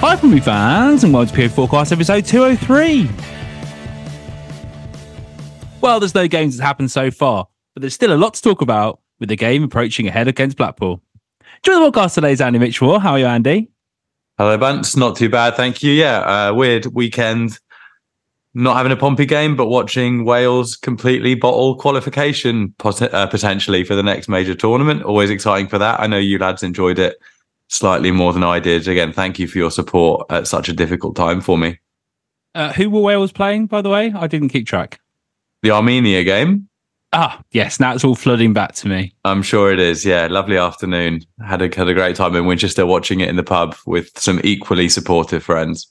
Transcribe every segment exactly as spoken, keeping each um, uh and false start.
Hi from me fans and welcome to P O four Cast episode two oh three. Well, there's no games that happened so far, but there's still a lot to talk about with the game approaching ahead against Blackpool. Joining the podcast today is Andy Mitchell. How are you, Andy? Hello, Bunce. Not too bad, thank you. Yeah, uh, weird weekend. Not having a Pompey game, but watching Wales completely bottle qualification pot- uh, potentially for the next major tournament. Always exciting for that. I know you lads enjoyed it slightly more than I did. Again, thank you for your support at such a difficult time for me. Uh, who were Wales playing, by the way? I didn't keep track. The Armenia game. Ah, yes. Now it's all flooding back to me. I'm sure it is. Yeah, lovely afternoon. Had a had a great time in Winchester watching it in the pub with some equally supportive friends.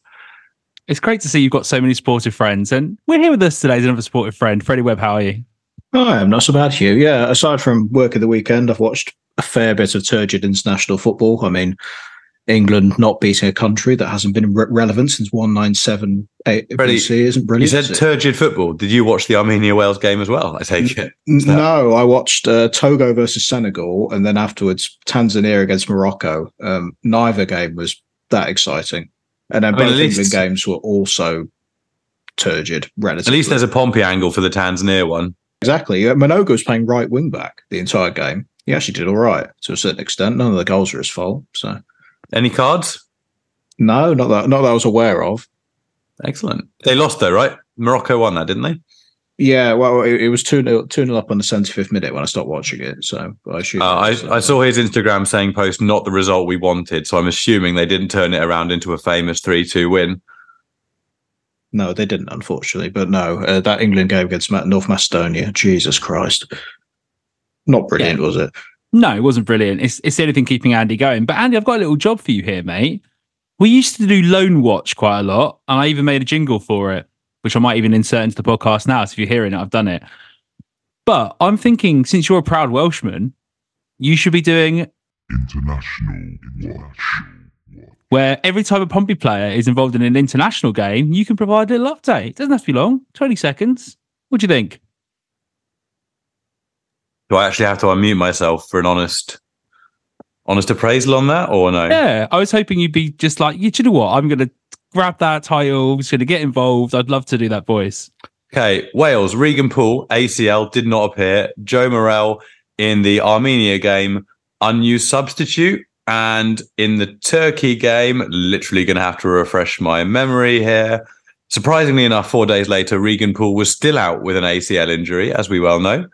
It's great to see you've got so many supportive friends, and we're here with us today as another supportive friend, Freddie Webb. How are you? I am not so bad, Hugh. Yeah, aside from work at the weekend, I've watched a fair bit of turgid international football. I mean, England not beating a country that hasn't been re- relevant since nineteen seventy-eight B C isn't brilliant. You said turgid football. Did you watch the Armenia-Wales game as well? I take it. N- no, I watched uh, Togo versus Senegal and then afterwards Tanzania against Morocco. Um, neither game was that exciting. And then I both mean, England least... games were also turgid, relatively. At least there's a Pompey angle for the Tanzania one. Exactly. Manogo was playing right wing back the entire game. He actually did all right to a certain extent. None of the goals are his fault. So, any cards? No, not that. Not that I was aware of. Excellent. They lost though, right? Morocco won that, didn't they? Yeah. Well, it, it was two nil up on the seventy-fifth minute when I stopped watching it. So I assume. Uh, I, I saw his Instagram saying post not the result we wanted. So I'm assuming they didn't turn it around into a famous three two win. No, they didn't, unfortunately. But no, uh, that England game against North Macedonia, Jesus Christ. Not brilliant, yeah. Was it? No, it wasn't brilliant. It's it's the only thing keeping Andy going. But Andy, I've got a little job for you here, mate. We used to do Lone Watch quite a lot, and I even made a jingle for it, which I might even insert into the podcast now. So if you're hearing it, I've done it. But I'm thinking, since you're a proud Welshman, you should be doing International Watch, where every time a Pompey player is involved in an international game, you can provide a little update. It doesn't have to be long, twenty seconds. What do you think? Do I actually have to unmute myself for an honest honest appraisal on that, or no? Yeah, I was hoping you'd be just like, you know what, I'm going to grab that title, I'm just going to get involved. I'd love to do that voice. Okay, Wales, Regan Poole, A C L, did not appear. Joe Morrell in the Armenia game, unused substitute. And in the Turkey game, literally going to have to refresh my memory here. Surprisingly enough, four days later, Regan Poole was still out with an A C L injury, as we well know.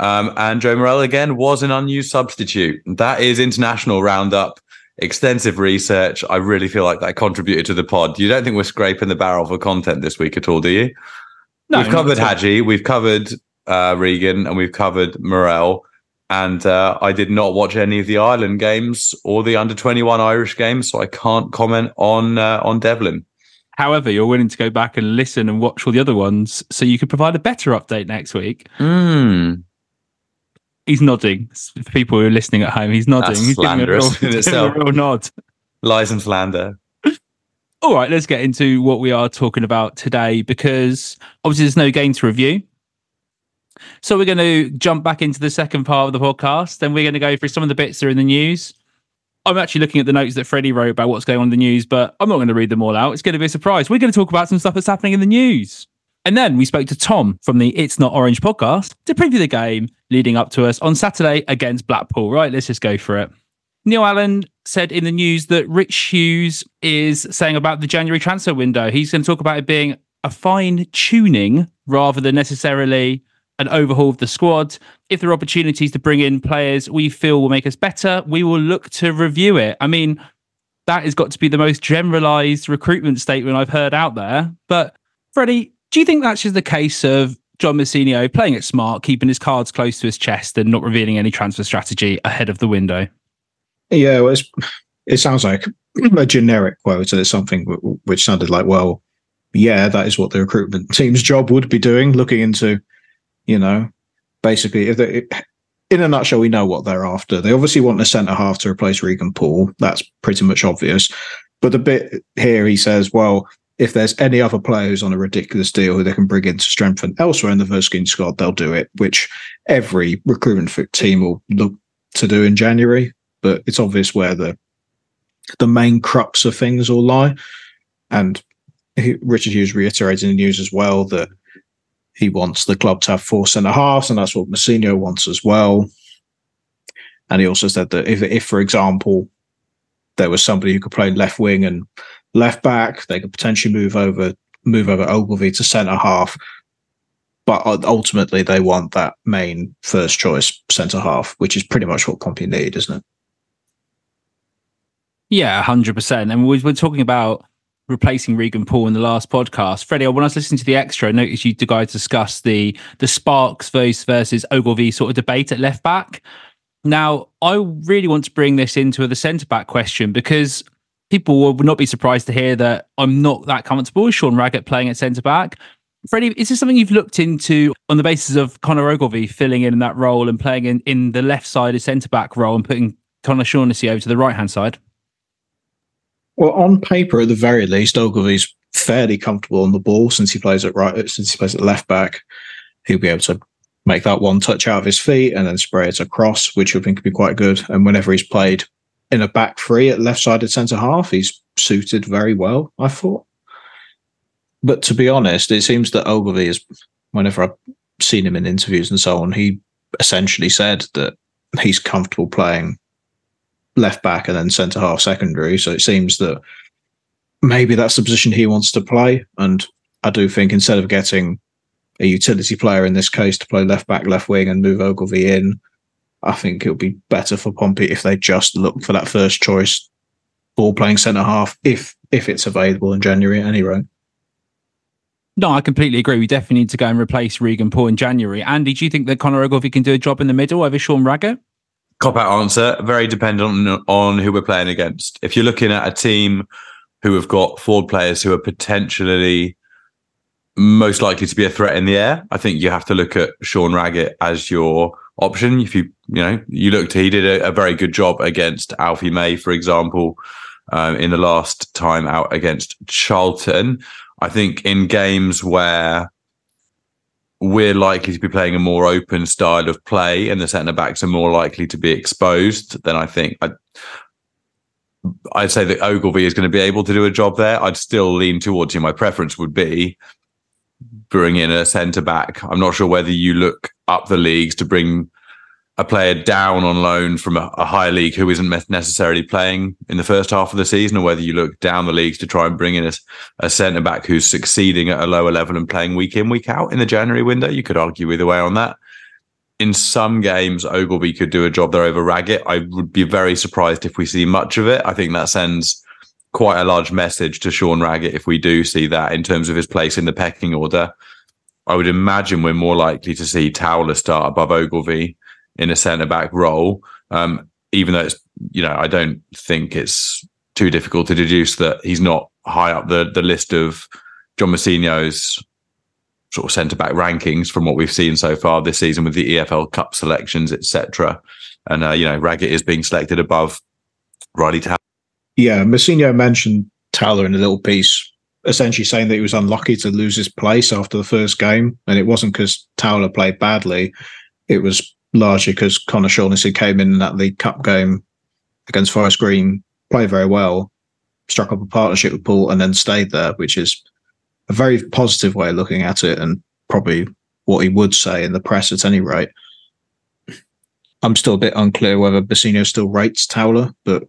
Um, and Joe Morrell, again, was an unused substitute. That is international roundup, extensive research. I really feel like that contributed to the pod. You don't think we're scraping the barrel for content this week at all, do you? No. We've covered Hadji, we've covered uh, Regan, and we've covered Morrell. And uh, I did not watch any of the Ireland games or the under twenty-one Irish games, so I can't comment on uh, on Devlin. However, you're willing to go back and listen and watch all the other ones, so you could provide a better update next week. Mm. He's nodding. For people who are listening at home, he's nodding. That's he's slanderous giving a real, in itself. A real nod. Lies and slander. All right, let's get into what we are talking about today, because obviously there's no game to review. So we're going to jump back into the second part of the podcast, and we're going to go through some of the bits that are in the news. I'm actually looking at the notes that Freddie wrote about what's going on in the news, but I'm not going to read them all out. It's going to be a surprise. We're going to talk about some stuff that's happening in the news. And then we spoke to Tom from the It's Not Orange podcast to preview the game leading up to us on Saturday against Blackpool. Right, let's just go for it. Neil Allen said in the news that Rich Hughes is saying about the January transfer window. He's going to talk about it being a fine tuning rather than necessarily an overhaul of the squad. If there are opportunities to bring in players we feel will make us better, we will look to review it. I mean, that has got to be the most generalised recruitment statement I've heard out there. But Freddie, do you think that's just the case of John Mousinho playing it smart, keeping his cards close to his chest and not revealing any transfer strategy ahead of the window? Yeah, well, it's, it sounds like a generic quote. It's something w- which sounded like, well, yeah, that is what the recruitment team's job would be doing, looking into, you know, basically, if they, in a nutshell, we know what they're after. They obviously want a centre-half to replace Regan Poole. That's pretty much obvious. But the bit here, he says, well, if there's any other player who's on a ridiculous deal who they can bring in to strengthen elsewhere in the first-team squad, they'll do it, which every recruitment team will look to do in January. But it's obvious where the the main crux of things all lie. And he, Richard Hughes reiterated in the news as well that he wants the club to have four centre-halves, and that's what Mousinho wants as well. And he also said that if, if, for example, there was somebody who could play left wing and left back, they could potentially move over move over Ogilvie to centre-half. But ultimately, they want that main first-choice centre-half, which is pretty much what Pompey need, isn't it? Yeah, one hundred percent. And we were talking about replacing Regan Poole in the last podcast. Freddie, when I was listening to the extra, I noticed you guys discussed the the Sparks versus Ogilvie sort of debate at left back. Now, I really want to bring this into the centre-back question, because people would not be surprised to hear that I'm not that comfortable with Sean Raggett playing at centre-back. Freddie, is this something you've looked into on the basis of Conor Ogilvie filling in that role and playing in, in the left-sided centre-back role and putting Conor Shaughnessy over to the right-hand side? Well, on paper, at the very least, Ogilvie's fairly comfortable on the ball since he plays at right. Since he plays at left back, he'll be able to make that one touch out of his feet and then spray it across, which I think could be quite good. And whenever he's played in a back three at left-sided centre half, he's suited very well, I thought. But to be honest, it seems that Ogilvie is, whenever I've seen him in interviews and so on, he essentially said that he's comfortable playing left back and then centre half secondary. So it seems that maybe that's the position he wants to play. And I do think instead of getting a utility player in this case to play left back, left wing and move Ogilvie in, I think it would be better for Pompey if they just look for that first choice ball playing centre half, if if it's available in January at any rate. No, I completely agree. We definitely need to go and replace Regan Poole in January. Andy, do you think that Conor Ogilvie can do a job in the middle over Sean Raggett? Cop-out answer, very dependent on, on who we're playing against. If you're looking at a team who have got forward players who are potentially most likely to be a threat in the air, I think you have to look at Sean Raggett as your option. If you you know, you looked, he did a, a very good job against Alfie May, for example, um, in the last time out against Charlton. I think in games where we're likely to be playing a more open style of play and the centre-backs are more likely to be exposed, then I think I'd, I'd say that Ogilvie is going to be able to do a job there. I'd still lean towards him. My preference would be bring in a centre-back. I'm not sure whether you look up the leagues to bring a player down on loan from a, a high league who isn't necessarily playing in the first half of the season, or whether you look down the leagues to try and bring in a, a centre-back who's succeeding at a lower level and playing week in, week out in the January window. You could argue either way on that. In some games, Ogilvie could do a job there over Raggett. I would be very surprised if we see much of it. I think that sends quite a large message to Sean Raggett if we do see that in terms of his place in the pecking order. I would imagine we're more likely to see Towler start above Ogilvie in a centre-back role, um, even though it's, you know, I don't think it's too difficult to deduce that he's not high up the, the list of John Mousinho's sort of centre-back rankings from what we've seen so far this season with the E F L Cup selections, et cetera. And, uh, you know, Raggett is being selected above Riley Towler. Yeah, Mousinho mentioned Towler in a little piece, essentially saying that he was unlucky to lose his place after the first game. And it wasn't because Towler played badly. It was largely because Conor Shaughnessy came in at the Cup game against Forest Green, played very well, struck up a partnership with Poole and then stayed there, which is a very positive way of looking at it and probably what he would say in the press at any rate. I'm still a bit unclear whether Mousinho still rates Towler, but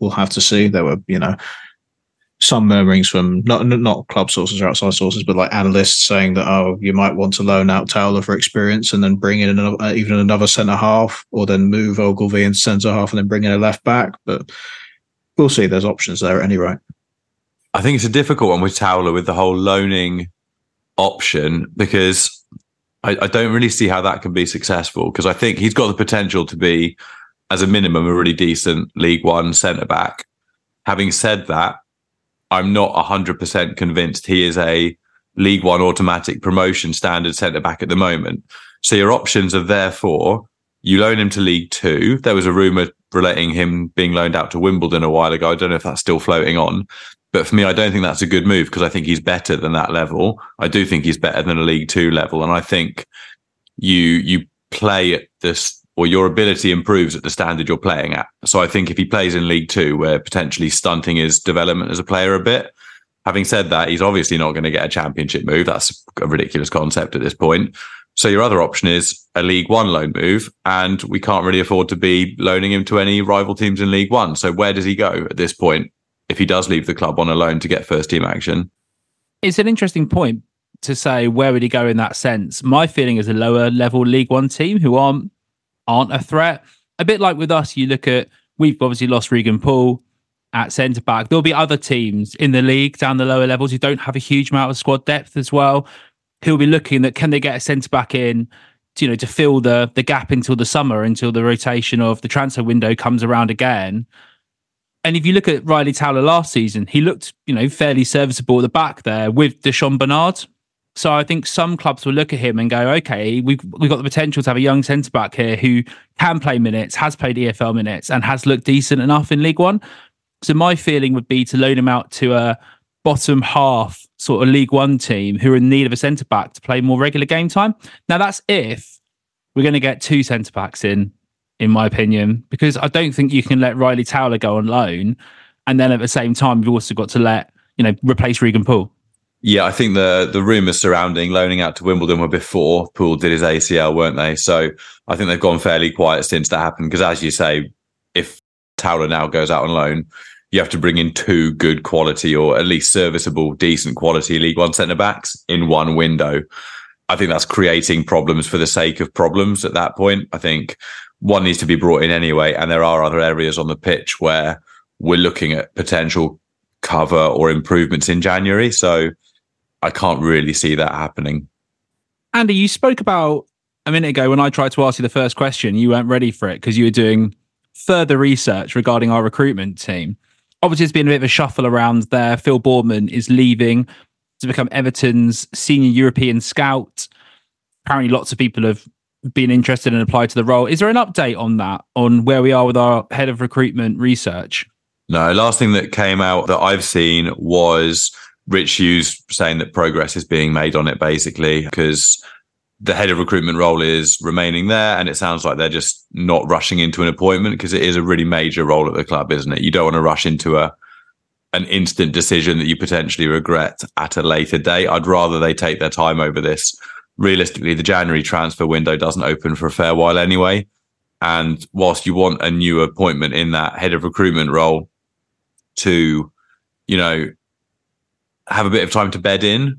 we'll have to see. There were, you know, some murmurings from not not club sources or outside sources, but like analysts saying that, oh, you might want to loan out Towler for experience and then bring in another, uh, even another centre half, or then move Ogilvie in centre half and then bring in a left back. But we'll see. There's options there at any rate. I think it's a difficult one with Towler, with the whole loaning option, because I, I don't really see how that can be successful, because I think he's got the potential to be, as a minimum, a really decent League One centre-back. Having said that, I'm not one hundred percent convinced he is a League One automatic promotion standard centre-back at the moment. So your options are therefore, you loan him to League Two. There was a rumour relating him being loaned out to Wimbledon a while ago. I don't know if that's still floating on. But for me, I don't think that's a good move, because I think he's better than that level. I do think he's better than a League Two level. And I think you you play at this, or your ability improves at the standard you're playing at. So I think if he plays in League Two, we're potentially stunting his development as a player a bit. Having said that, he's obviously not going to get a championship move. That's a ridiculous concept at this point. So your other option is a League One loan move, and we can't really afford to be loaning him to any rival teams in League One. So where does he go at this point, if he does leave the club on a loan to get first team action? It's an interesting point to say, where would he go in that sense? My feeling is a lower level League One team who aren't aren't a threat. A bit like with us, you look at, we've obviously lost Regan Poole at centre back. There'll be other teams in the league down the lower levels who don't have a huge amount of squad depth as well, who'll be looking that, can they get a centre back in, to, you know, to fill the the gap until the summer, until the rotation of the transfer window comes around again. And if you look at Riley Towler last season, he looked, you know, fairly serviceable at the back there with Deshaun Bernard. So I think some clubs will look at him and go, okay, we've, we've got the potential to have a young centre-back here who can play minutes, has played E F L minutes, and has looked decent enough in League One. So my feeling would be to loan him out to a bottom half sort of League One team who are in need of a centre-back to play more regular game time. Now, that's if we're going to get two centre-backs in, in my opinion, because I don't think you can let Riley Towler go on loan and then at the same time you've also got to let, you know, replace Regan Poole. Yeah, I think the the rumours surrounding loaning out to Wimbledon were before Poole did his A C L, weren't they? So I think they've gone fairly quiet since that happened, because as you say, if Towler now goes out on loan, you have to bring in two good quality, or at least serviceable, decent quality League One centre-backs in one window. I think that's creating problems for the sake of problems at that point. I think one needs to be brought in anyway, and there are other areas on the pitch where we're looking at potential cover or improvements in January. So I can't really see that happening. Andy, you spoke about a minute ago when I tried to ask you the first question, you weren't ready for it because you were doing further research regarding our recruitment team. Obviously, there's been a bit of a shuffle around there. Phil Boardman is leaving to become Everton's senior European scout. Apparently, lots of people have been interested and applied to the role. Is there an update on that, on where we are with our head of recruitment research? No, last thing that came out that I've seen was Rich Hughes saying that progress is being made on it, basically, because the head of recruitment role is remaining there, and it sounds like they're just not rushing into an appointment, because it is a really major role at the club, isn't it? You don't want to rush into a an instant decision that you potentially regret at a later date. I'd rather they take their time over this. Realistically, the January transfer window doesn't open for a fair while anyway. And whilst you want a new appointment in that head of recruitment role to, you know, have a bit of time to bed in,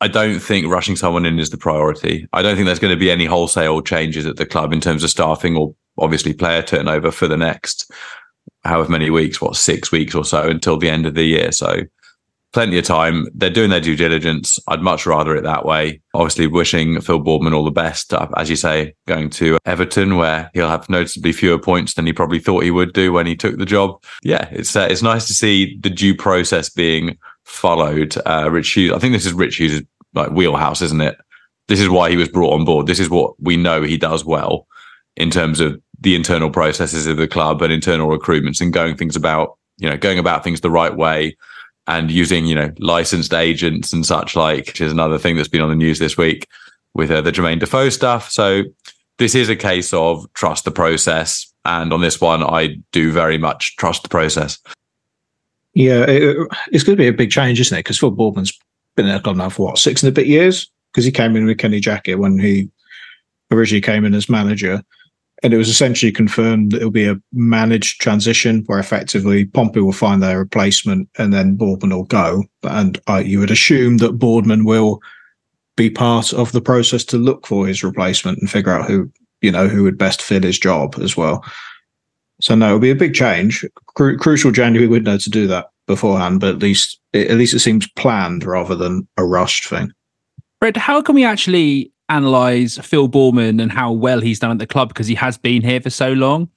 I don't think rushing someone in is the priority. I don't think there's going to be any wholesale changes at the club in terms of staffing or obviously player turnover for the next however many weeks, what, six weeks or so until the end of the year. So plenty of time. They're doing their due diligence. I'd much rather it that way. Obviously, wishing Phil Boardman all the best. As you say, going to Everton, where he'll have noticeably fewer points than he probably thought he would do when he took the job. Yeah, it's uh, it's nice to see the due process being followed. Uh, Rich Hughes, I think this is Rich Hughes' like wheelhouse, isn't it? This is why he was brought on board. This is what we know he does well in terms of the internal processes of the club and internal recruitments, and going things about, you know, going about things the right way. And using, you know, licensed agents and such like, which is another thing that's been on the news this week with uh, the Jermaine Defoe stuff. So this is a case of trust the process. And on this one, I do very much trust the process. Yeah, it, it's going to be a big change, isn't it? Because Phil Boardman's been in the club now for, what, six and a bit years? Because he came in with Kenny Jackett when he originally came in as manager. And it was essentially confirmed that it'll be a managed transition where effectively Pompey will find their replacement and then Boardman will go. And uh, you would assume that Boardman will be part of the process to look for his replacement and figure out who, you know, who would best fit his job as well. So no, it'll be a big change. Cru- crucial January window to do that beforehand, but at least it, at least it seems planned rather than a rushed thing. Fred, how can we actually analyse Phil Boardman and how well he's done at the club, because he has been here for so long?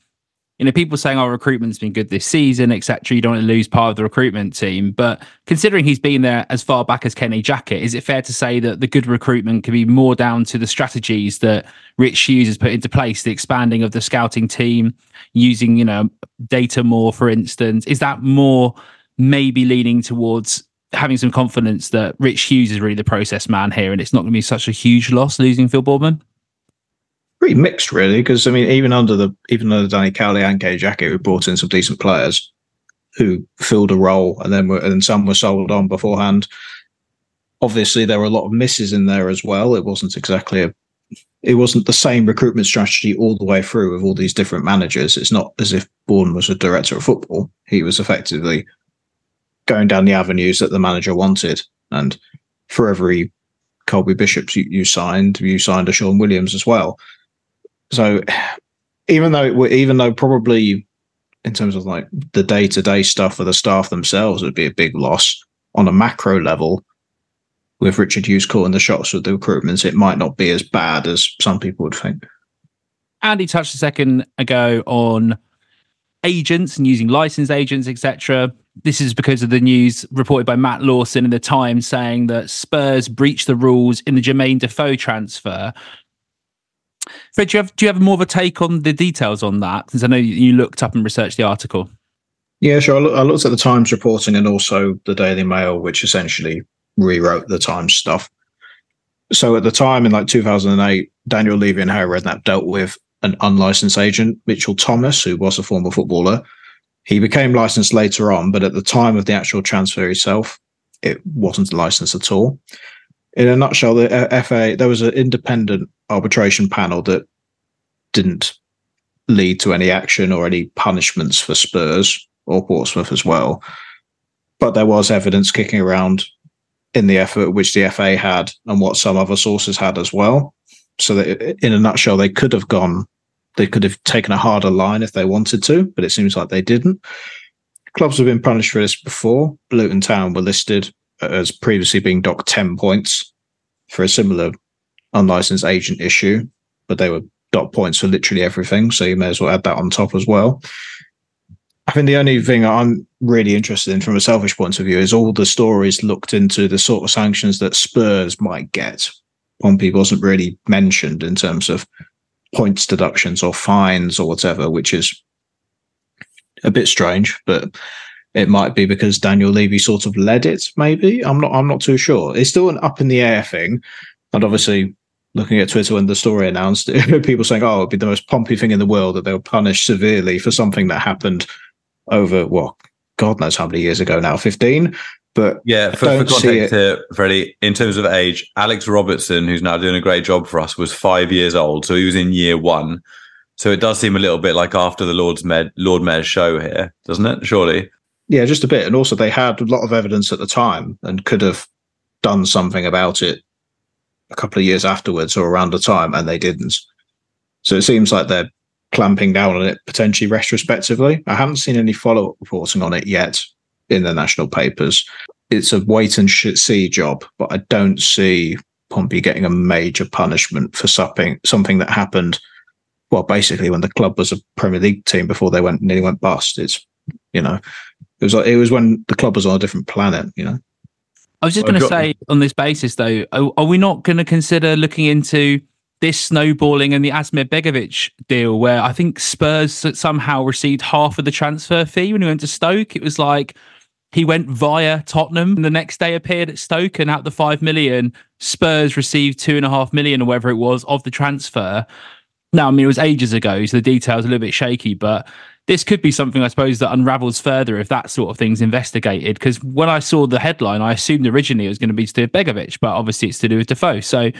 You know, people saying our oh, recruitment's been good this season, et cetera. You don't want to lose part of the recruitment team, but considering he's been there as far back as Kenny Jackett, is it fair to say that the good recruitment can be more down to the strategies that Rich Hughes has put into place, the expanding of the scouting team, using, you know, data more, for instance? Is that more maybe leaning towards having some confidence that Rich Hughes is really the process man here and it's not going to be such a huge loss losing Phil Boardman? Pretty mixed, really, because, I mean, even under the even under Danny Cowley and Kenny Jackett, we brought in some decent players who filled a role and then were, and some were sold on beforehand. Obviously, there were a lot of misses in there as well. It wasn't exactly a, it wasn't the same recruitment strategy all the way through with all these different managers. It's not as if Bourne was a director of football. He was effectively going down the avenues that the manager wanted. And for every Colby Bishop you, you signed, you signed a Sean Williams as well. So even though it, even though probably in terms of like the day-to-day stuff for the staff themselves would be a big loss, on a macro level, with Richard Hughes calling the shots with the recruitments, it might not be as bad as some people would think. Andy touched a second ago on agents and using licensed agents, et cetera. This is because of the news reported by Matt Lawson in The Times saying that Spurs breached the rules in the Jermaine Defoe transfer. Fred, do you have do you have more of a take on the details on that? Because I know you looked up and researched the article. Yeah, sure. I, look, I looked at the Times reporting and also the Daily Mail, which essentially rewrote the Times stuff. So at the time, in like two thousand eight, Daniel Levy and Harry Redknapp dealt with an unlicensed agent, Mitchell Thomas, who was a former footballer. He became licensed later on, but at the time of the actual transfer itself, it wasn't licensed at all. In a nutshell, the F A, there was an independent arbitration panel that didn't lead to any action or any punishments for Spurs or Portsmouth as well. But there was evidence kicking around in the effort which the F A had and what some other sources had as well. So that, in a nutshell, they could have gone, they could have taken a harder line if they wanted to, but it seems like they didn't. Clubs have been punished for this before. Luton Town were listed as previously being docked ten points for a similar unlicensed agent issue, but they were docked points for literally everything, so you may as well add that on top as well. I think the only thing I'm really interested in from a selfish point of view is all the stories looked into the sort of sanctions that Spurs might get. Pompey wasn't really mentioned in terms of points deductions or fines or whatever, which is a bit strange, but it might be because Daniel Levy sort of led it, maybe. I'm not I'm not too sure. It's still an up-in-the-air thing. And obviously, looking at Twitter when the story announced it, people saying, oh, it'd be the most Pompey thing in the world that they'll punish severely for something that happened over, well, God knows how many years ago now, fifteen. But yeah, for, for context here, Freddie, in terms of age, Alex Robertson, who's now doing a great job for us, was five years old. So he was in year one. So it does seem a little bit like after the Lord's Med, Lord Mayor's show here, doesn't it? Surely. Yeah, just a bit. And also they had a lot of evidence at the time and could have done something about it a couple of years afterwards or around the time, and they didn't. So it seems like they're clamping down on it potentially retrospectively. I haven't seen any follow-up reporting on it yet in the national papers. It's a wait-and-see job, but I don't see Pompey getting a major punishment for something, something that happened, well, basically when the club was a Premier League team before they went nearly went bust. It's, you know... It was like, it was when the club was on a different planet, you know. I was just going to say, on this basis, though, are, are we not going to consider looking into this snowballing and the Asmir Begovic deal, where I think Spurs somehow received half of the transfer fee when he went to Stoke? It was like he went via Tottenham and the next day appeared at Stoke, and out the five million, Spurs received two and a half million or whatever it was of the transfer. Now, I mean, it was ages ago, so the details are a little bit shaky, but this could be something, I suppose, that unravels further if that sort of thing's investigated. Because when I saw the headline, I assumed originally it was going to be to do with Begovic, but obviously it's to do with Defoe. So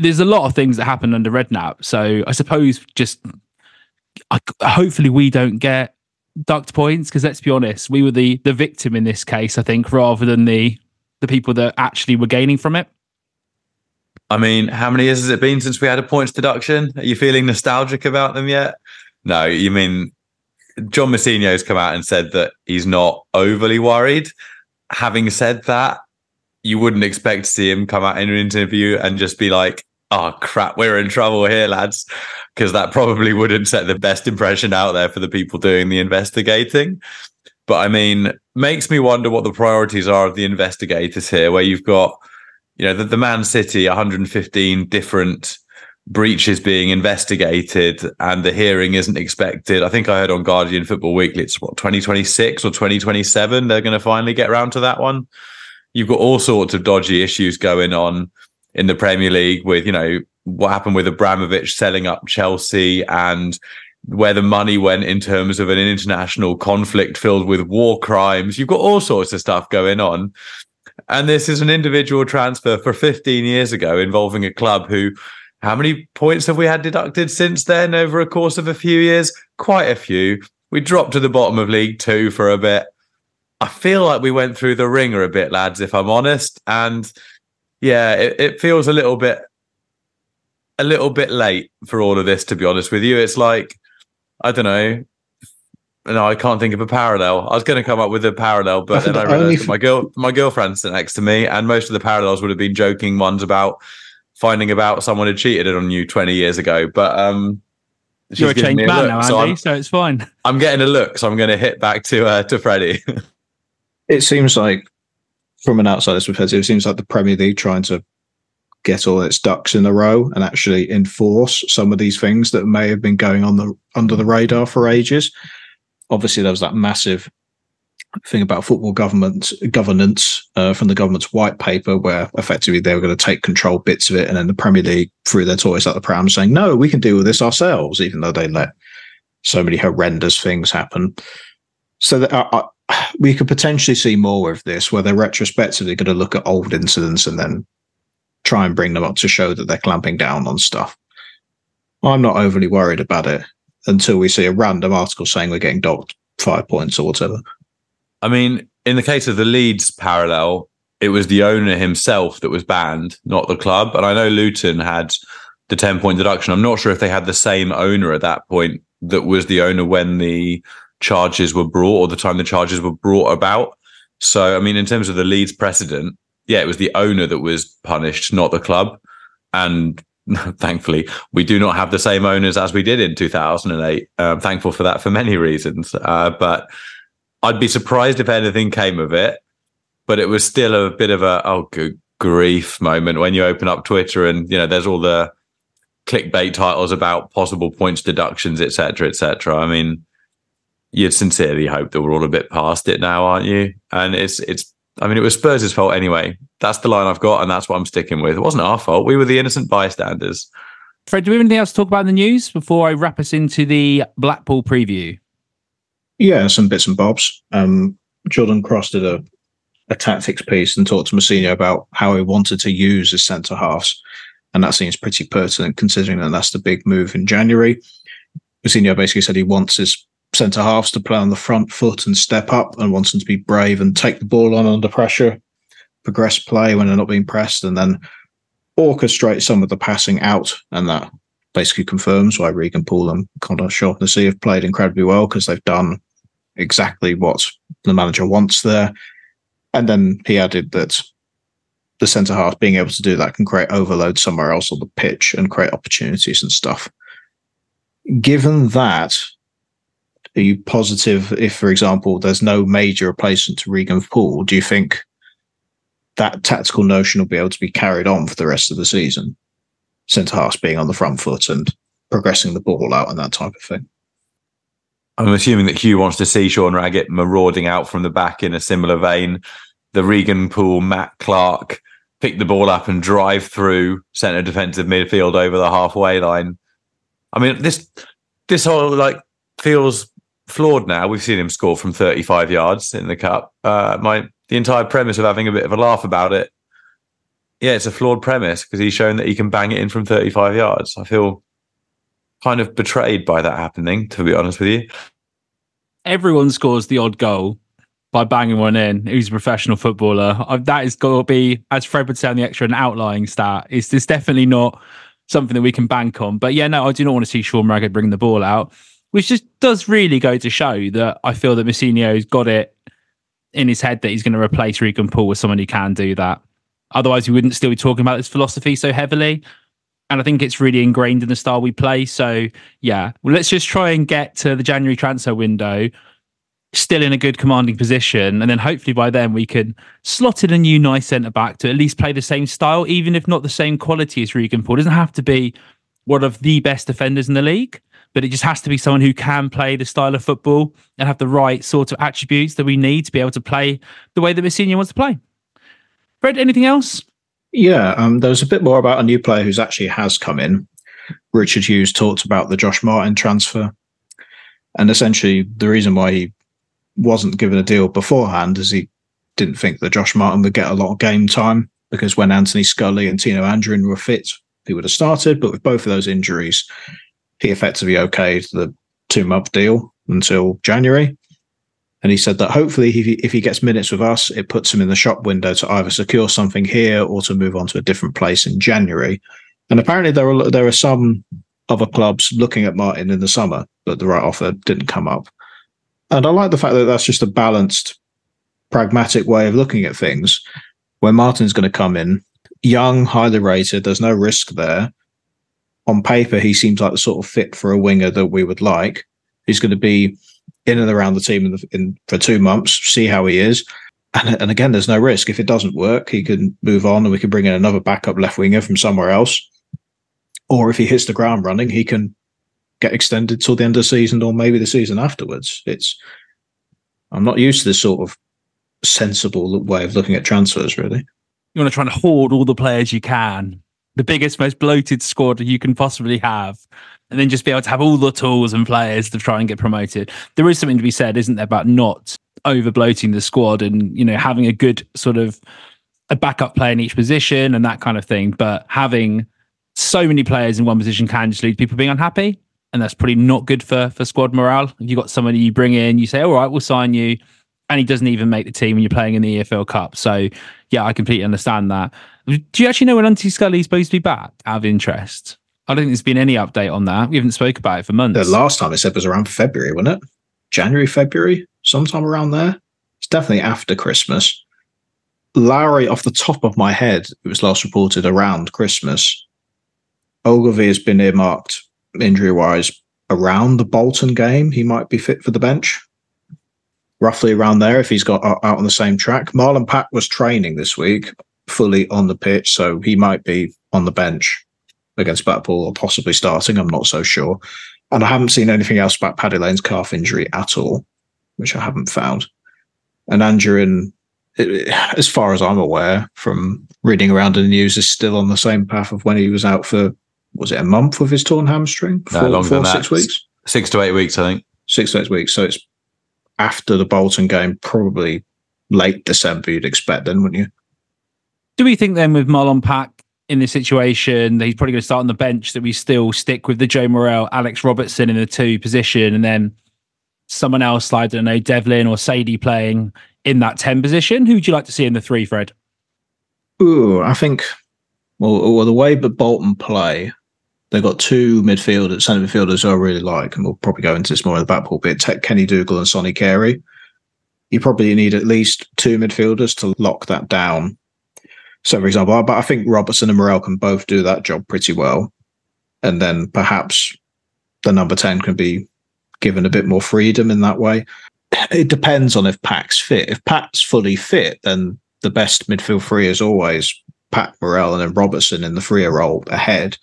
there's a lot of things that happen under Redknapp. So I suppose just I, hopefully we don't get ducked points, because let's be honest, we were the the victim in this case, I think, rather than the the people that actually were gaining from it. I mean, how many years has it been since we had a points deduction? Are you feeling nostalgic about them yet? No, you mean John Mousinho's come out and said that he's not overly worried. Having said that, you wouldn't expect to see him come out in an interview and just be like, oh, crap, we're in trouble here, lads, because that probably wouldn't set the best impression out there for the people doing the investigating. But I mean, makes me wonder what the priorities are of the investigators here, where you've got, you know, the, the Man City, one hundred fifteen different breaches being investigated, and the hearing isn't expected. I think I heard on Guardian Football Weekly, it's what, twenty twenty-six or twenty twenty-seven, they're going to finally get around to that one. You've got all sorts of dodgy issues going on in the Premier League with, you know, what happened with Abramovich selling up Chelsea and where the money went in terms of an international conflict filled with war crimes. You've got all sorts of stuff going on. And this is an individual transfer for fifteen years ago involving a club who, how many points have we had deducted since then over a course of a few years? Quite a few. We dropped to the bottom of League Two for a bit. I feel like we went through the ringer a bit, lads, if I'm honest. And yeah, it, it feels a little bit, a little bit late for all of this, to be honest with you. It's like, I don't know. No, I can't think of a parallel. I was going to come up with a parallel, but then I realised my girl, my girlfriend's next to me, and most of the parallels would have been joking ones about finding about someone had cheated on you twenty years ago. But um, she's you're a changed man now, so Andy, I'm, so it's fine. I'm getting a look, so I'm going to hit back to uh, to Freddie. It seems like, from an outsider's perspective, it seems like the Premier League trying to get all its ducks in a row and actually enforce some of these things that may have been going on the under the radar for ages. Obviously, there was that massive thing about football government governance uh, from the government's white paper, where effectively they were going to take control bits of it, and then the Premier League threw their toys out the pram, saying, "No, we can deal with this ourselves," even though they let so many horrendous things happen. So that. Uh, uh, We could potentially see more of this, where they're retrospectively going to look at old incidents and then try and bring them up to show that they're clamping down on stuff. I'm not overly worried about it until we see a random article saying we're getting docked five points or whatever. I mean, in the case of the Leeds parallel, it was the owner himself that was banned, not the club. And I know Luton had the ten-point deduction. I'm not sure if they had the same owner at that point that was the owner when the charges were brought, or the time the charges were brought about. So, I mean, in terms of the Leeds precedent, yeah, it was the owner that was punished, not the club. And thankfully, we do not have the same owners as we did in two thousand eight. I'm thankful for that for many reasons. Uh, but I'd be surprised if anything came of it. But it was still a bit of a, oh, good grief moment when you open up Twitter and, you know, there's all the clickbait titles about possible points deductions, et cetera, et cetera. I mean, you'd sincerely hope that we're all a bit past it now, aren't you? And it's, it's. I mean, it was Spurs' fault anyway. That's the line I've got, and that's what I'm sticking with. It wasn't our fault. We were the innocent bystanders. Fred, do we have anything else to talk about in the news before I wrap us into the Blackpool preview? Yeah, some bits and bobs. Um, Jordan Cross did a, a tactics piece and talked to Mousinho about how he wanted to use his centre-halves, and that seems pretty pertinent considering that that's the big move in January. Mousinho basically said he wants his centre-halves to play on the front foot and step up, and wants them to be brave and take the ball on under pressure, progress play when they're not being pressed, and then orchestrate some of the passing out. And that basically confirms why Regan Poole and Conor Shaughnessy have played incredibly well, because they've done exactly what the manager wants there. And then he added that the centre-halves being able to do that can create overload somewhere else on the pitch and create opportunities and stuff. Given that, are you positive if, for example, there's no major replacement to Regan Poole? Do you think that tactical notion will be able to be carried on for the rest of the season? Centre-halves being on the front foot and progressing the ball out and that type of thing. I'm assuming that Hugh wants to see Sean Raggett marauding out from the back in a similar vein. The Regan Poole, Matt Clark, pick the ball up and drive through centre defensive midfield over the halfway line. I mean, this this whole, like, feels flawed now. We've seen him score from thirty-five yards in the cup. Uh, my the entire premise of having a bit of a laugh about it yeah, it's a flawed premise because he's shown that he can bang it in from thirty-five yards. I feel kind of betrayed by that happening, to be honest with you. Everyone scores the odd goal by banging one in who's a professional footballer. That is going to be, as Fred would say on the extra, an outlying stat. It's, it's definitely not something that we can bank on. But yeah, no, I do not want to see Sean Raggett bring the ball out, which just does really go to show that I feel that Mousinho's got it in his head that he's going to replace Regan Poole with someone who can do that. Otherwise, we wouldn't still be talking about this philosophy so heavily. And I think it's really ingrained in the style we play. So yeah, well, let's just try and get to the January transfer window still in a good commanding position. And then hopefully by then we can slot in a new nice centre-back to at least play the same style, even if not the same quality as Regan Poole. It doesn't have to be one of the best defenders in the league, but it just has to be someone who can play the style of football and have the right sort of attributes that we need to be able to play the way that Mousinho wants to play. Fred, anything else? Yeah, um, there was a bit more about a new player who's actually has come in. Richard Hughes talked about the Josh Martin transfer. And essentially the reason why he wasn't given a deal beforehand is he didn't think that Josh Martin would get a lot of game time, because when Anthony Scully and Tino Andrin were fit, he would have started. But with both of those injuries, he effectively okayed the two-month deal until January. And he said that hopefully he, if he gets minutes with us, it puts him in the shop window to either secure something here or to move on to a different place in January. And apparently there are, there are some other clubs looking at Martin in the summer, but the right offer didn't come up. And I like the fact that that's just a balanced, pragmatic way of looking at things, where Martin's going to come in, young, highly rated, there's no risk there. On paper, he seems like the sort of fit for a winger that we would like. He's going to be in and around the team in, the, in for two months, see how he is. And, and again, there's no risk. If it doesn't work, he can move on and we can bring in another backup left winger from somewhere else. Or if he hits the ground running, he can get extended till the end of the season or maybe the season afterwards. It's I'm not used to this sort of sensible way of looking at transfers, really. You want to try and hoard all the players you can, the biggest, most bloated squad you can possibly have, and then just be able to have all the tools and players to try and get promoted. There is something to be said, isn't there, about not over-bloating the squad and, you know, having a good sort of a backup player in each position and that kind of thing. But having so many players in one position can just lead to people being unhappy, and that's probably not good for, for squad morale. If you've got somebody you bring in, you say, all right, we'll sign you, and he doesn't even make the team when you're playing in the E F L Cup. So, yeah, I completely understand that. Do you actually know when Anthony Scully's supposed to be back, out of interest? I don't think there's been any update on that. We haven't spoke about it for months. The last time I said was around February, wasn't it? January, February, sometime around there. It's definitely after Christmas. Lowry, off the top of my head, it was last reported around Christmas. Ogilvie has been earmarked, injury-wise, around the Bolton game. He might be fit for the bench. Roughly around there, if he's got out on the same track. Marlon Pack was training this week, fully on the pitch, so he might be on the bench against Blackpool or possibly starting. I'm not so sure. And I haven't seen anything else about Paddy Lane's calf injury at all, which I haven't found. And Andrin, as far as I'm aware, from reading around in the news, is still on the same path of when he was out for, was it a month with his torn hamstring? Four, no, longer four, than that. Six weeks? Six to eight weeks, I think. Six to eight weeks. So it's after the Bolton game, probably late December, you'd expect then, wouldn't you? Do we think then with Marlon Pack in this situation that he's probably going to start on the bench, that we still stick with the Joe Morrell, Alex Robertson in the two position, and then someone else, I don't know, Devlin or Sadie playing in that ten position? Who would you like to see in the three, Fred? Ooh, I think, well, well the way that Bolton play, they've got two midfielders, centre midfielders who I really like, and we'll probably go into this more in the Blackpool bit, Kenny Dougal and Sonny Carey. You probably need at least two midfielders to lock that down. So, for example, but I think Robertson and Morrell can both do that job pretty well. And then perhaps the number ten can be given a bit more freedom in that way. It depends on if Pack's fit. If Pack's fully fit, then the best midfield three is always Pack, Morrell, and then Robertson in the freer role ahead.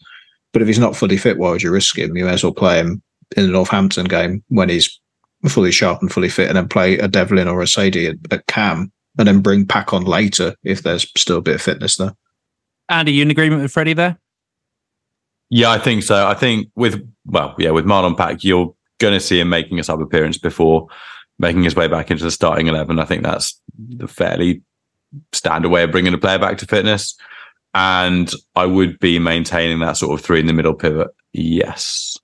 But if he's not fully fit, why would you risk him? You may as well play him in the Northampton game when he's fully sharp and fully fit, and then play a Devlin or a Sadie at, at cam, and then bring Pack on later if there's still a bit of fitness there. And are you in agreement with Freddie there? Yeah, I think so. I think with, well, yeah, with Marlon Pack, you're going to see him making a sub appearance before making his way back into the starting eleven. I think that's the fairly standard way of bringing a player back to fitness. And I would be maintaining that sort of three in the middle pivot. Yes.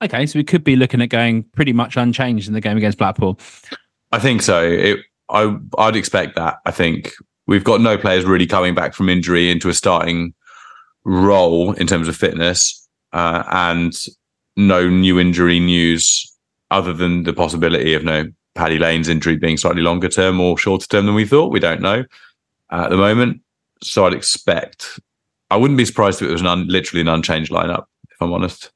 Okay, so we could be looking at going pretty much unchanged in the game against Blackpool. I think so. It, I, I'd expect that. I think we've got no players really coming back from injury into a starting role in terms of fitness, uh, and no new injury news other than the possibility of no Paddy Lane's injury being slightly longer term or shorter term than we thought. We don't know uh, at the moment. So I'd expect, I wouldn't be surprised if it was an un, literally an unchanged lineup, if I'm honest.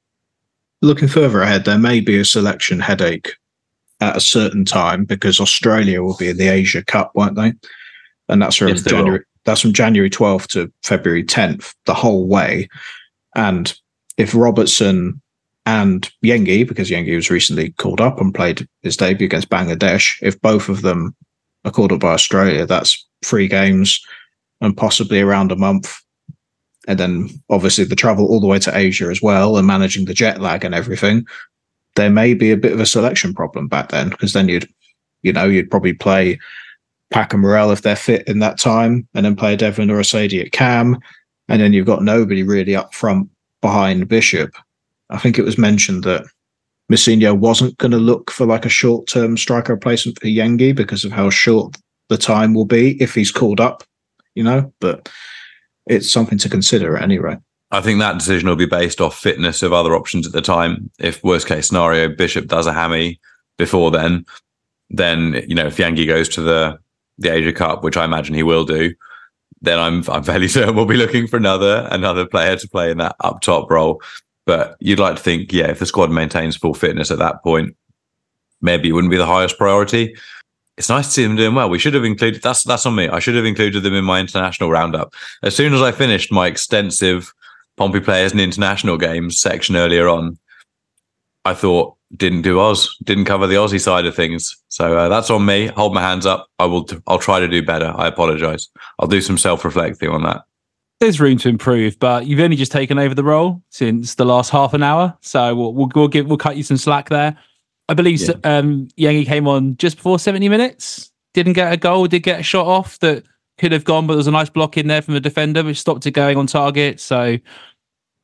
Looking further ahead, there may be a selection headache at a certain time because Australia will be in the Asia Cup, won't they? And that's from yes, January. That's from January twelfth to February tenth, the whole way. And if Robertson and Yengi, because Yengi was recently called up and played his debut against Bangladesh, if both of them are called up by Australia, that's three games and possibly around a month. And then obviously the travel all the way to Asia as well and managing the jet lag and everything, there may be a bit of a selection problem back then, because then you'd, you know, you'd probably play Pack and Morrell if they're fit in that time, and then play Devlin or Asadi at cam, and then you've got nobody really up front behind Bishop. I think it was mentioned that Mousinho wasn't going to look for like a short-term striker replacement for Yengi because of how short the time will be if he's called up, you know, but it's something to consider anyway. I think that decision will be based off fitness of other options at the time. If worst case scenario, Bishop does a hammy before then, then, you know, if Yengi goes to the, the Asia Cup, which I imagine he will do, then I'm I'm fairly certain we'll be looking for another another player to play in that up top role. But you'd like to think, yeah, if the squad maintains full fitness at that point, maybe it wouldn't be the highest priority. It's nice to see them doing well. We should have included, that's that's on me. I should have included them in my international roundup. As soon as I finished my extensive Pompey players and international games section earlier on, I thought, didn't do Oz, didn't cover the Aussie side of things. So uh, that's on me. Hold my hands up. I will. T- I'll try to do better. I apologise. I'll do some self-reflecting on that. There's room to improve, but you've only just taken over the role since the last half an hour, so we'll we'll, we'll give we'll cut you some slack there. I believe yeah. um, Yengi came on just before seventy minutes, didn't get a goal, did get a shot off that could have gone, but there was a nice block in there from the defender, which stopped it going on target. So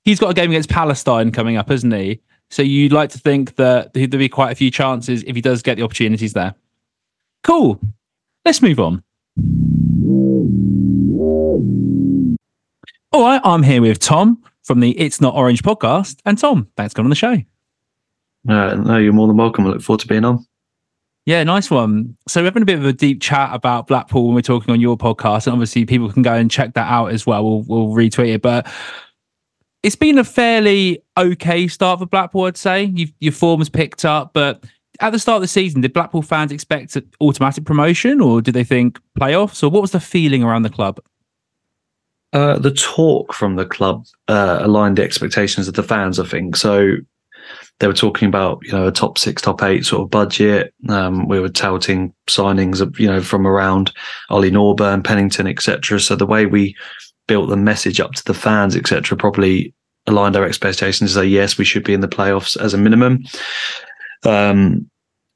he's got a game against Palestine coming up, hasn't he? So you'd like to think that there'll be quite a few chances if he does get the opportunities there. Cool. Let's move on. All right, I'm here with Tom from the It's Not Orange podcast. And Tom, thanks for coming on the show. Uh, no, you're more than welcome. I look forward to being on. Yeah, nice one. So we're having a bit of a deep chat about Blackpool when we're talking on your podcast, and obviously people can go and check that out as well. We'll, we'll retweet it, but it's been a fairly okay start for Blackpool, I'd say. You've, your form's picked up, but at the start of the season, did Blackpool fans expect an automatic promotion, or did they think playoffs, or what was the feeling around the club? Uh, the talk from the club uh, aligned the expectations of the fans, I think. So they were talking about, you know, a top six, top eight sort of budget. Um, we were touting signings of, you know, from around Ollie Norburn, Pennington, et cetera. So the way we built the message up to the fans, et cetera, probably aligned our expectations. So yes, we should be in the playoffs as a minimum. Um,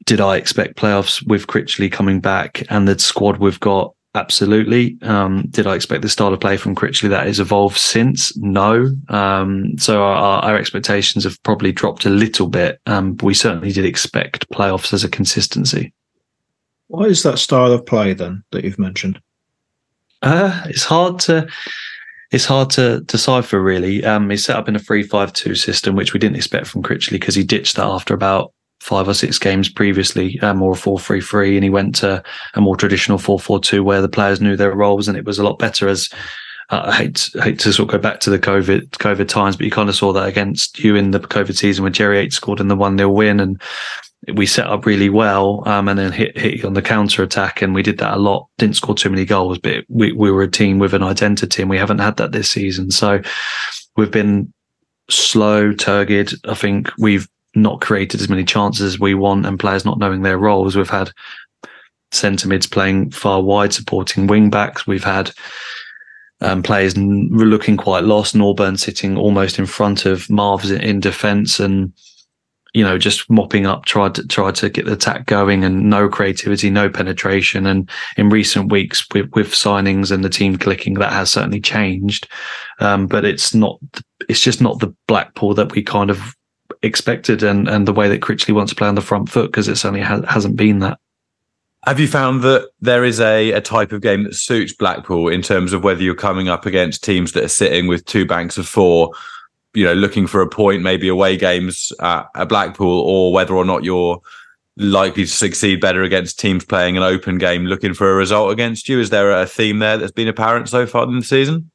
did I expect playoffs with Critchley coming back and the squad we've got? Absolutely. Um, did I expect the style of play from Critchley that has evolved since? No. Um, so our, our expectations have probably dropped a little bit. Um, but we certainly did expect playoffs as a consistency. What is that style of play then that you've mentioned? Uh, it's hard to it's hard to decipher really. Um, he's set up in a three five two system, which we didn't expect from Critchley because he ditched that after about five or six games previously, um, or a four three three, and he went to a more traditional four four two where the players knew their roles and it was a lot better. As uh, I hate hate to sort of go back to the COVID COVID times, but you kind of saw that against you in the COVID season where Jerry H scored in the one nil win, and we set up really well, um, and then hit hit on the counter attack, and we did that a lot. Didn't score too many goals, but we we were a team with an identity, and we haven't had that this season. So we've been slow, turgid. I think we've not created as many chances as we want, and players not knowing their roles. We've had centre mids playing far wide, supporting wing backs. We've had um, players n- looking quite lost. Norburn sitting almost in front of Marv's in, in defence, and you know, just mopping up, tried to tried to get the attack going, and no creativity, no penetration. And in recent weeks, with, with signings and the team clicking, that has certainly changed. Um, but it's not, it's just not the Blackpool that we kind of expected, and and the way that Critchley wants to play on the front foot, because it certainly ha- hasn't been that. Have you found that there is a, a type of game that suits Blackpool in terms of whether you're coming up against teams that are sitting with two banks of four, you know, looking for a point, maybe away games at, at Blackpool, or whether or not you're likely to succeed better against teams playing an open game, looking for a result against you? Is there a theme there that's been apparent so far in the season?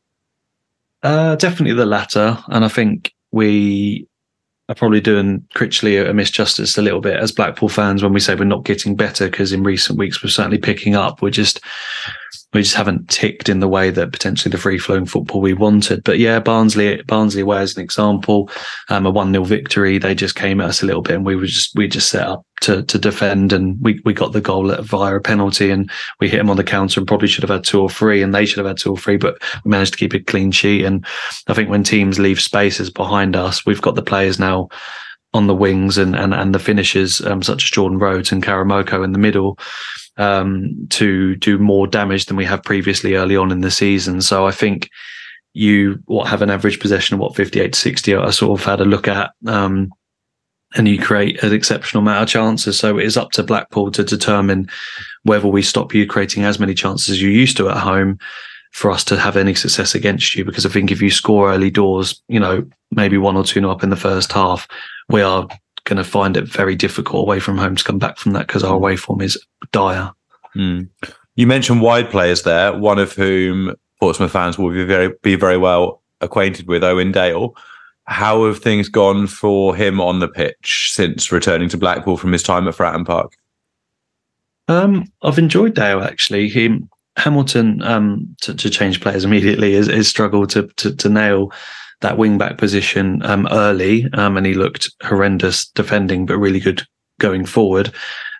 Uh, definitely the latter. And I think we... are probably doing Critchley a misjustice a little bit as Blackpool fans when we say we're not getting better, because in recent weeks we're certainly picking up. We're just we just haven't ticked in the way that potentially the free-flowing football we wanted. But yeah, Barnsley Barnsley away as an example, um, a one nil victory. They just came at us a little bit, and we were just we just set up to to defend, and we we got the goal via a penalty, and we hit them on the counter and probably should have had two or three, and they should have had two or three, but we managed to keep a clean sheet. And I think when teams leave spaces behind us, we've got the players now on the wings and and, and the finishers, um, such as Jordan Rhodes and Karamoko in the middle, um, to do more damage than we have previously early on in the season. So I think you what have an average possession of what fifty-eight to sixty. I sort of had a look at, um, and you create an exceptional amount of chances. So it is up to Blackpool to determine whether we stop you creating as many chances as you used to at home for us to have any success against you. Because I think if you score early doors, you know, maybe one or two up in the first half, we are going to find it very difficult away from home to come back from that, because our away form is dire. Mm. You mentioned wide players there, one of whom Portsmouth fans will be very be very well acquainted with, Owen Dale. How have things gone for him on the pitch since returning to Blackpool from his time at Fratton Park? Um, I've enjoyed Dale, actually. He... Hamilton, um, to, to change players immediately, has, has struggled to, to to nail that wing-back position um, early, um, and he looked horrendous defending, but really good going forward.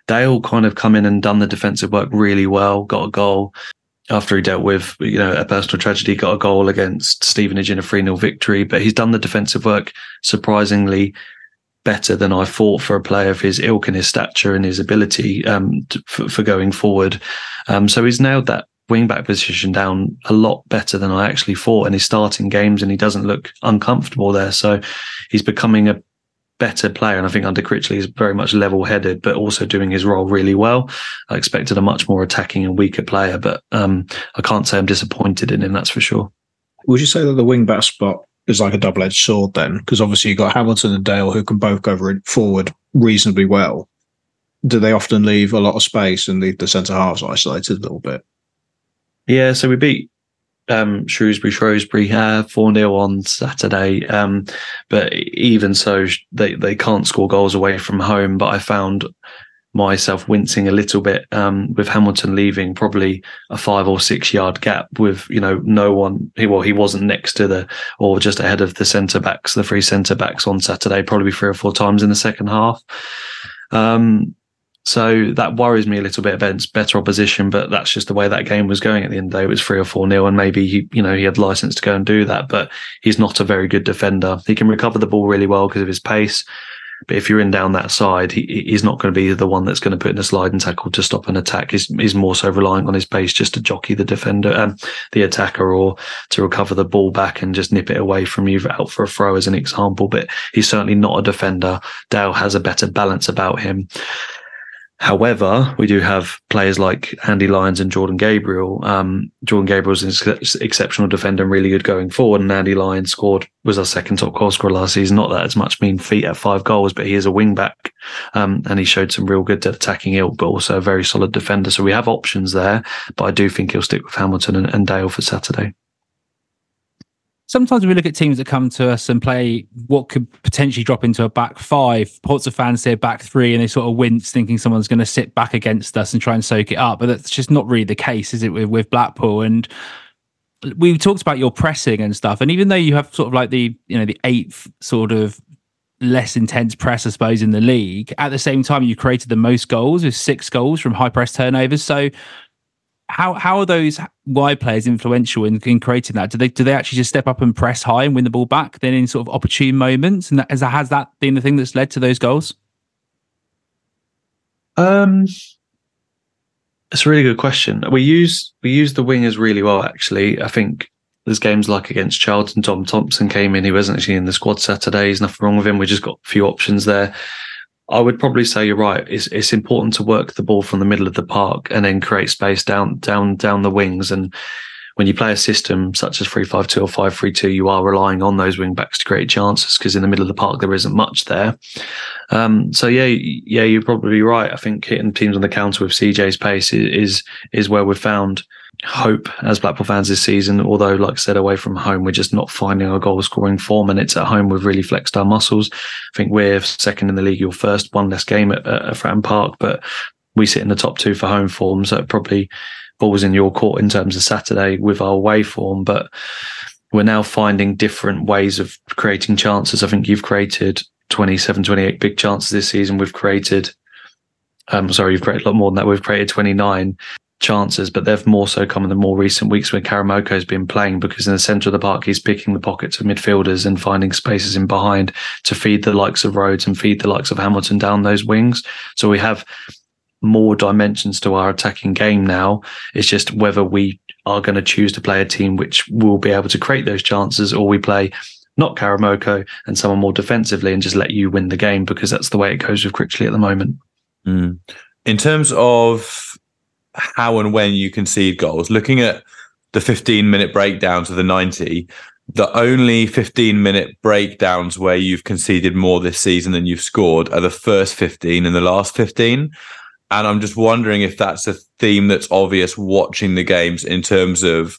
They all kind of come in and done the defensive work really well, got a goal after he dealt with, you know, a personal tragedy, got a goal against Stevenage in a three nil victory, but he's done the defensive work surprisingly better than I thought for a player of his ilk and his stature and his ability, um, to, for, for going forward. Um, so he's nailed that wing-back position down a lot better than I actually thought, and he's starting games and he doesn't look uncomfortable there. So he's becoming a better player, and I think under Critchley he's very much level-headed but also doing his role really well. I expected a much more attacking and weaker player, but um, I can't say I'm disappointed in him, that's for sure. Would you say that the wing-back spot is like a double-edged sword then? Because obviously you've got Hamilton and Dale who can both go forward reasonably well. Do they often leave a lot of space and leave the centre-halves isolated a little bit? Yeah, so we beat um, Shrewsbury, Shrewsbury uh, four nil on Saturday. Um, but even so, they, they can't score goals away from home. But I found myself wincing a little bit um, with Hamilton leaving probably a five or six yard gap with, you know, no one, he, well, he wasn't next to the, or just ahead of the centre backs, the three centre backs on Saturday, probably three or four times in the second half. Um, so that worries me a little bit against better opposition, but that's just the way that game was going at the end of the day. It was three or four nil, and maybe he, you know, he had license to go and do that, but he's not a very good defender. He can recover the ball really well because of his pace, but if you're in down that side, he, he's not going to be the one that's going to put in a slide and tackle to stop an attack. He's, he's more so relying on his pace just to jockey the defender, um, the attacker, or to recover the ball back and just nip it away from you out for a throw, as an example. But he's certainly not a defender. Dale has a better balance about him. However, we do have players like Andy Lyons and Jordan Gabriel. Um, Jordan Gabriel's an ex- exceptional defender and really good going forward. And Andy Lyons scored, was our second top goal scorer last season. Not that it's much mean feat at five goals, but he is a wing back. Um, and he showed some real good attacking ilk, but also a very solid defender. So we have options there, but I do think he'll stick with Hamilton and, and Dale for Saturday. Sometimes we look at teams that come to us and play what could potentially drop into a back five. Portsmouth fans say back three, and they sort of wince thinking someone's going to sit back against us and try and soak it up. But that's just not really the case, is it, with, with Blackpool? And we've talked about your pressing and stuff. And even though you have sort of like the, you know, the eighth sort of less intense press, I suppose, in the league, at the same time, you created the most goals with six goals from high press turnovers. So how how are those wide players influential in, in creating that? Do they do they actually just step up and press high and win the ball back then in sort of opportune moments? And that, has, has that been the thing that's led to those goals? Um, it's a really good question. We use we use the wingers really well, actually. I think there's games like against Charlton, Tom Thompson came in. He wasn't actually in the squad Saturday. There's nothing wrong with him. We just got a few options there. I would probably say you're right. It's it's important to work the ball from the middle of the park and then create space down down down the wings. And when you play a system such as three five two or five three two, you are relying on those wing backs to create chances because in the middle of the park there isn't much there. Um, so yeah, yeah, you're probably right. I think hitting teams on the counter with C J's pace is is where we've found hope as Blackpool fans this season. Although, like I said, away from home, we're just not finding our goal scoring form, and it's at home we've really flexed our muscles. I think we're second in the league, your first, one less game at, at Fratton Park, but we sit in the top two for home form, so it probably falls in your court in terms of Saturday with our away form. But we're now finding different ways of creating chances. I think you've created twenty-seven, twenty-eight big chances this season. We've created, um, sorry, you've created a lot more than that. We've created twenty-nine chances, but they've more so come in the more recent weeks when Karamoko has been playing, because in the centre of the park he's picking the pockets of midfielders and finding spaces in behind to feed the likes of Rhodes and feed the likes of Hamilton down those wings. So we have more dimensions to our attacking game now. It's just whether we are going to choose to play a team which will be able to create those chances, or we play not Karamoko and someone more defensively and just let you win the game, because that's the way it goes with Critchley at the moment. Mm. In terms of how and when you concede goals, looking at the fifteen minute breakdowns of the ninety, the only fifteen minute breakdowns where you've conceded more this season than you've scored are the first fifteen and the last fifteen. And I'm just wondering if that's a theme that's obvious watching the games in terms of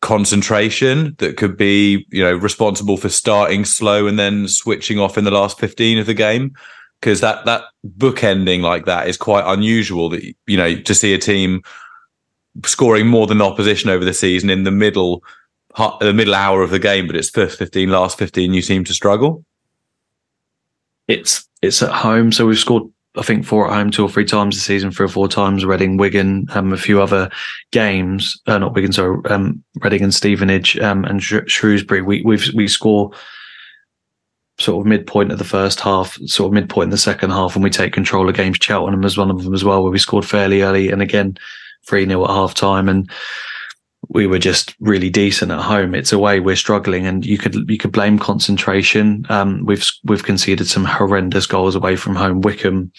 concentration that could be, you know, responsible for starting slow and then switching off in the last fifteen of the game. Because that that bookending like that is quite unusual, that, you know, to see a team scoring more than opposition over the season in the middle the middle hour of the game, but it's first fifteen, last fifteen, you seem to struggle. It's it's at home, so we've scored, I think, four at home two or three times this season, three or four times. Reading, Wigan, um, a few other games. Uh, not Wigan, sorry, um, Reading and Stevenage um, and Sh- Shrewsbury. We we've we score sort of midpoint of the first half, sort of midpoint in the second half, and we take control of games. Cheltenham was one of them as well, where we scored fairly early, and again, three nil at half time, and we were just really decent at home. It's away we're struggling, and you could you could blame concentration. Um, we've we've conceded some horrendous goals away from home. Wickham,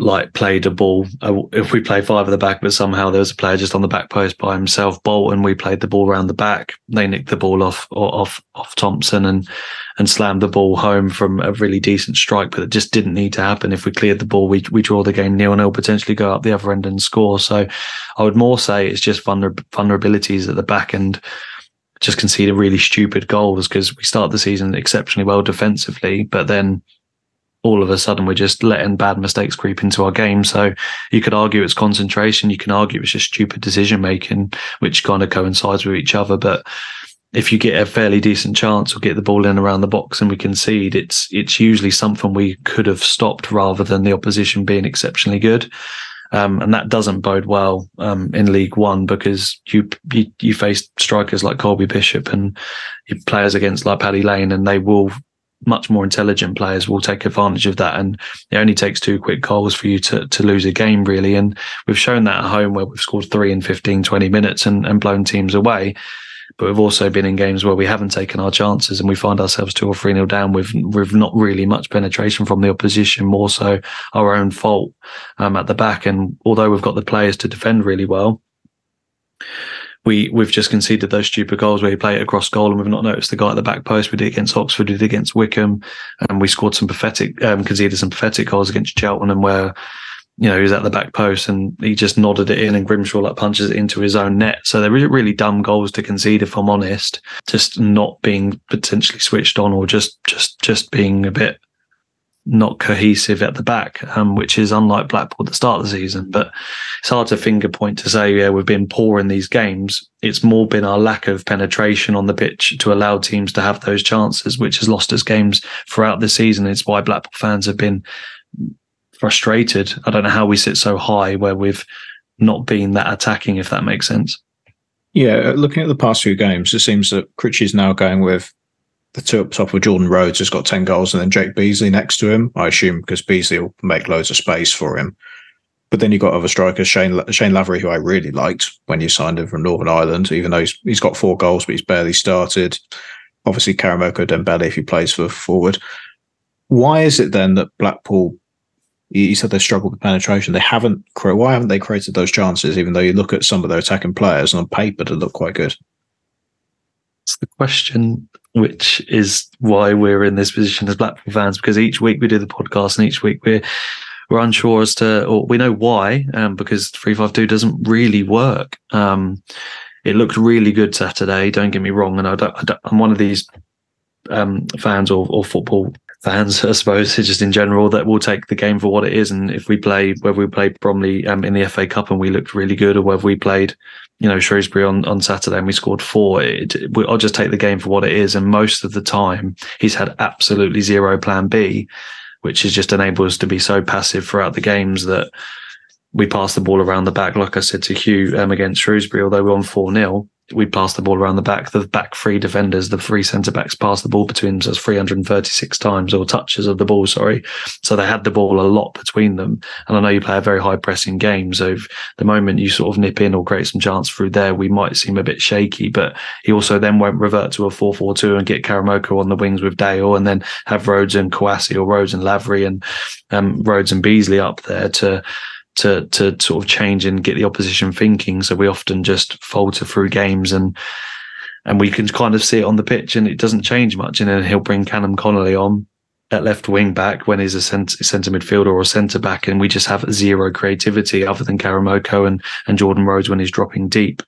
like, played a ball. If we play five at the back, but somehow there was a player just on the back post by himself. Bolton, we played the ball around the back. They nicked the ball off off off Thompson and and slammed the ball home from a really decent strike, but it just didn't need to happen. If we cleared the ball, we we draw the game nil nil, potentially go up the other end and score. So I would more say it's just vulner- vulnerabilities at the back and just conceding really stupid goals, because we start the season exceptionally well defensively, but then all of a sudden we're just letting bad mistakes creep into our game. So you could argue it's concentration, you can argue it's just stupid decision making, which kind of coincides with each other. But if you get a fairly decent chance or get the ball in around the box and we concede, it's it's usually something we could have stopped rather than the opposition being exceptionally good. Um, and that doesn't bode well um, in League One, because you, you you face strikers like Colby Bishop and players against like Paddy Lane, and they will, much more intelligent players will take advantage of that, and it only takes two quick goals for you to to lose a game, really. And we've shown that at home, where we've scored three in fifteen, twenty minutes and, and blown teams away. But we've also been in games where we haven't taken our chances and we find ourselves two or three nil down with with not really much penetration from the opposition, more so our own fault um, at the back. And although we've got the players to defend really well, We, we've just conceded those stupid goals where you play it across goal and we've not noticed the guy at the back post. We did against Oxford, we did against Wickham, and we scored some pathetic, um, conceded some pathetic goals against Cheltenham, where, you know, he was at the back post and he just nodded it in, and Grimshaw like punches it into his own net. So they're really, really dumb goals to concede, if I'm honest. Just not being potentially switched on, or just just just being a bit not cohesive at the back, um, which is unlike Blackpool at the start of the season. But it's hard to finger point to say, yeah, we've been poor in these games. It's more been our lack of penetration on the pitch to allow teams to have those chances, which has lost us games throughout the season. It's why Blackpool fans have been frustrated. I don't know how we sit so high, where we've not being that attacking, if that makes sense. Yeah, looking at the past few games, it seems that Critchie is now going with the two up top of Jordan Rhodes, has got ten goals, and then Jake Beasley next to him, I assume, because Beasley will make loads of space for him. But then you've got other strikers, Shane Shane Lavery, who I really liked when you signed him from Northern Ireland, even though he's, he's got four goals, but he's barely started. Obviously, Karamoko Dembele, if he plays for forward. Why is it then that Blackpool, you said they've struggled with penetration, they haven't, why haven't they created those chances, even though you look at some of their attacking players and on paper they look quite good? It's the question, which is why we're in this position as Blackpool fans, because each week we do the podcast and each week we're We're unsure as to, or we know why, um, because three five two doesn't really work. Um, it looked really good Saturday, don't get me wrong. And I don't, I don't, I'm one of these um, fans or, or football fans, I suppose, just in general, that will take the game for what it is. And if we play, whether we played Bromley um, in the F A Cup and we looked really good, or whether we played, you know, Shrewsbury on, on Saturday and we scored four, it, we, I'll just take the game for what it is. And most of the time, he's had absolutely zero plan B, which has just enabled us to be so passive throughout the games that we pass the ball around the back. Like I said to Hugh um, against Shrewsbury, although we're on four nil, we pass the ball around the back. The back three defenders, the three centre-backs, pass the ball between themselves three hundred thirty-six times, or touches of the ball, sorry. So they had the ball a lot between them. And I know you play a very high-pressing game, so if the moment you sort of nip in or create some chance through there, we might seem a bit shaky. But he also then won't revert to a four four two and get Karamoko on the wings with Dale, and then have Rhodes and Kouassi, or Rhodes and Lavery, and um, Rhodes and Beasley up there to... To, to sort of change and get the opposition thinking. So we often just falter through games, and and we can kind of see it on the pitch, and it doesn't change much. And then he'll bring Callum Connolly on at left wing back when he's a centre, centre midfielder or a centre back, and we just have zero creativity other than Karamoko and, and Jordan Rhodes when he's dropping deep.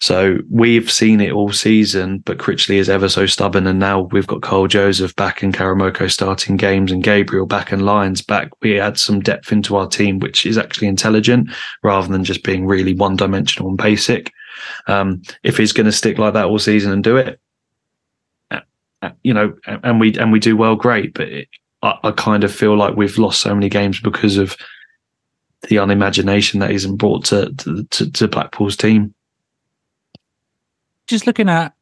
So we've seen it all season, but Critchley is ever so stubborn, and now we've got Kyle Joseph back and Karamoko starting games and Gabriel back and Lyons back. We add some depth into our team, which is actually intelligent rather than just being really one-dimensional and basic. Um, if he's going to stick like that all season and do it, you know, and we and we do well, great. But it, I, I kind of feel like we've lost so many games because of the unimagination that isn't brought to to, to, to Blackpool's team. Just looking at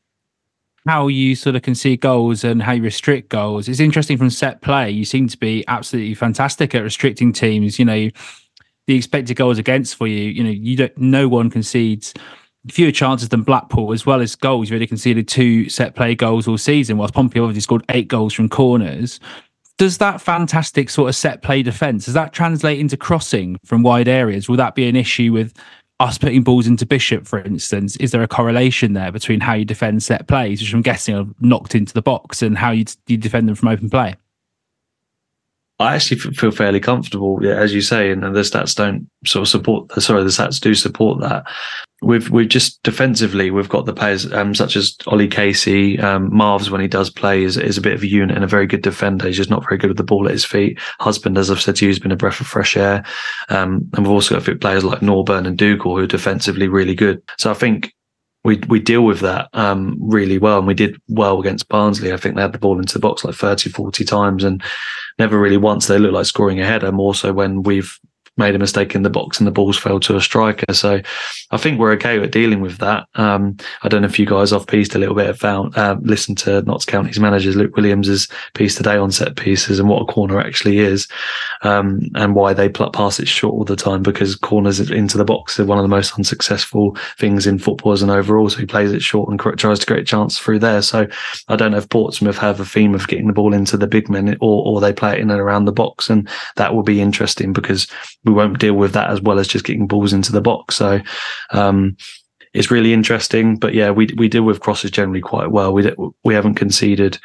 how you sort of concede goals and how you restrict goals, it's interesting from set play. You seem to be absolutely fantastic at restricting teams. You know, the expected goals against for you, you know, you don't. No one concedes fewer chances than Blackpool, as well as goals. You really conceded two set play goals all season, whilst Pompey obviously scored eight goals from corners. Does that fantastic sort of set play defence, does that translate into crossing from wide areas? Will that be an issue with us putting balls into Bishop, for instance? Is there a correlation there between how you defend set plays, which I'm guessing are knocked into the box, and how you, d- you defend them from open play? I actually f- feel fairly comfortable, yeah, as you say, and the stats don't sort of support. Sorry, the stats do support that. We've we've just defensively, we've got the players um, such as Ollie Casey, um, Marv's when he does play is is a bit of a unit and a very good defender. He's just not very good with the ball at his feet. Husband, as I've said to you, has been a breath of fresh air. Um, and we've also got fit players like Norburn and Dougal, who are defensively really good. So I think we we deal with that um, really well, and we did well against Barnsley. I think they had the ball into the box like thirty, forty times, and never really once they looked like scoring a header. More so when we've made a mistake in the box and the ball's fell to a striker. So I think we're okay at dealing with that. Um, I don't know if you guys have pieced a little bit of found, uh, listened to Notts County's manager Luke Williams's piece today on set pieces and what a corner actually is, um, and why they pass it short all the time, because corners into the box are one of the most unsuccessful things in football as an overall. So he plays it short and tries to create a chance through there. So I don't know if Portsmouth have a theme of getting the ball into the big men, or, or they play it in and around the box, and that will be interesting because we won't deal with that as well as just getting balls into the box. So um, it's really interesting. But yeah, we we deal with crosses generally quite well. We we haven't conceded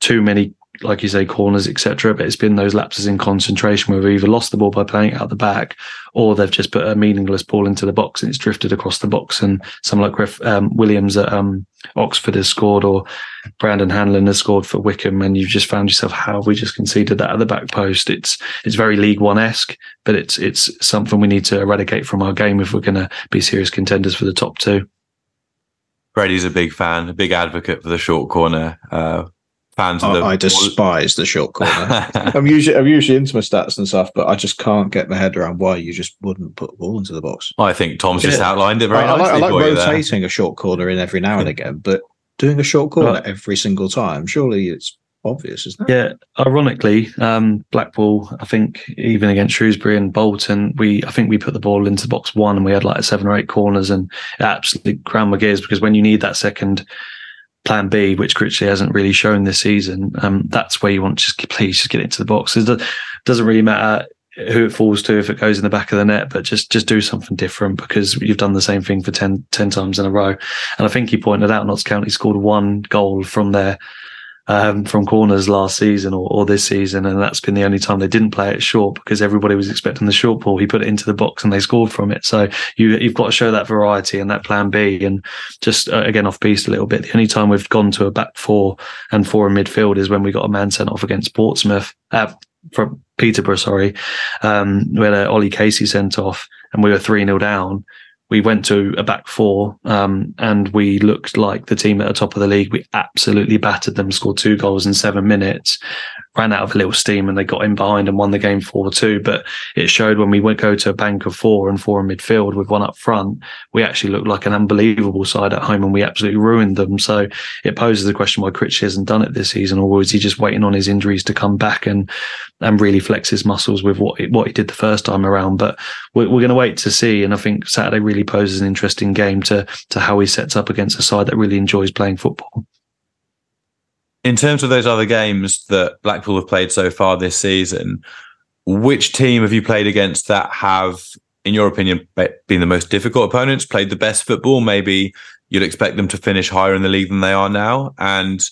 too many, like you say, corners, et cetera. But it's been those lapses in concentration where we've either lost the ball by playing it out the back, or they've just put a meaningless ball into the box and it's drifted across the box. And someone like Ref, um, Williams at um, Oxford has scored, or Brandon Hanlon has scored for Wickham, and you've just found yourself, how have we just conceded that at the back post? It's it's very League One-esque, but it's it's something we need to eradicate from our game if we're going to be serious contenders for the top two. Freddie's a big fan, a big advocate for the short corner. Uh, fans of the I despise the short corner. I'm usually I'm usually into my stats and stuff, but I just can't get my head around why you just wouldn't put the ball into the box. I think Tom's yeah. just outlined it very I, nicely. I like, I like rotating there. A short corner in every now and again, but doing a short corner oh. every single time, surely it's obvious, isn't it? Yeah, ironically, um, Blackpool, I think even against Shrewsbury and Bolton, we I think we put the ball into box one and we had like seven or eight corners and it absolutely ground my gears, because when you need that second plan B, which Critchley hasn't really shown this season, um, that's where you want to just please just get into the box. It doesn't really matter who it falls to if it goes in the back of the net, but just just do something different, because you've done the same thing for ten, ten times in a row. And I think he pointed out Notts County scored one goal from their Um, from corners last season or, or this season, and that's been the only time they didn't play it short, because everybody was expecting the short ball. He put it into the box and they scored from it. So you, you've got to show that variety and that plan B, and just uh, again off piece a little bit. The only time we've gone to a back four and four in midfield is when we got a man sent off against Portsmouth uh, from Peterborough, sorry, um, when uh, Ollie Casey sent off and we were three nil down. We went to a back four um, and we looked like the team at the top of the league. We absolutely battered them, scored two goals in seven minutes, ran out of a little steam, and they got in behind and won the game four two. But it showed when we went go to a bank of four and four in midfield with one up front, we actually looked like an unbelievable side at home and we absolutely ruined them. So it poses the question why Critchley hasn't done it this season, or was he just waiting on his injuries to come back and and really flex his muscles with what he, what he did the first time around. But we're, we're going to wait to see. And I think Saturday really poses an interesting game to to how he sets up against a side that really enjoys playing football. In terms of those other games that Blackpool have played so far this season, which team have you played against that have, in your opinion, been the most difficult opponents, played the best football? Maybe you'd expect them to finish higher in the league than they are now. And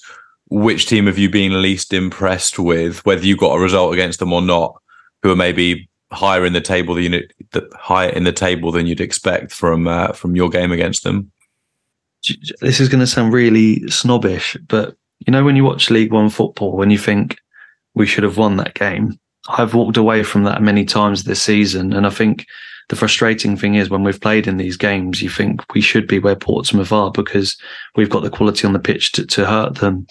which team have you been least impressed with, whether you got a result against them or not, who are maybe higher in the table than you, the, higher in the table than you'd expect from uh, from your game against them? This is going to sound really snobbish, but you know when you watch League One football and you think we should have won that game, I've walked away from that many times this season, and I think the frustrating thing is when we've played in these games, you think we should be where Portsmouth are because we've got the quality on the pitch to, to hurt them.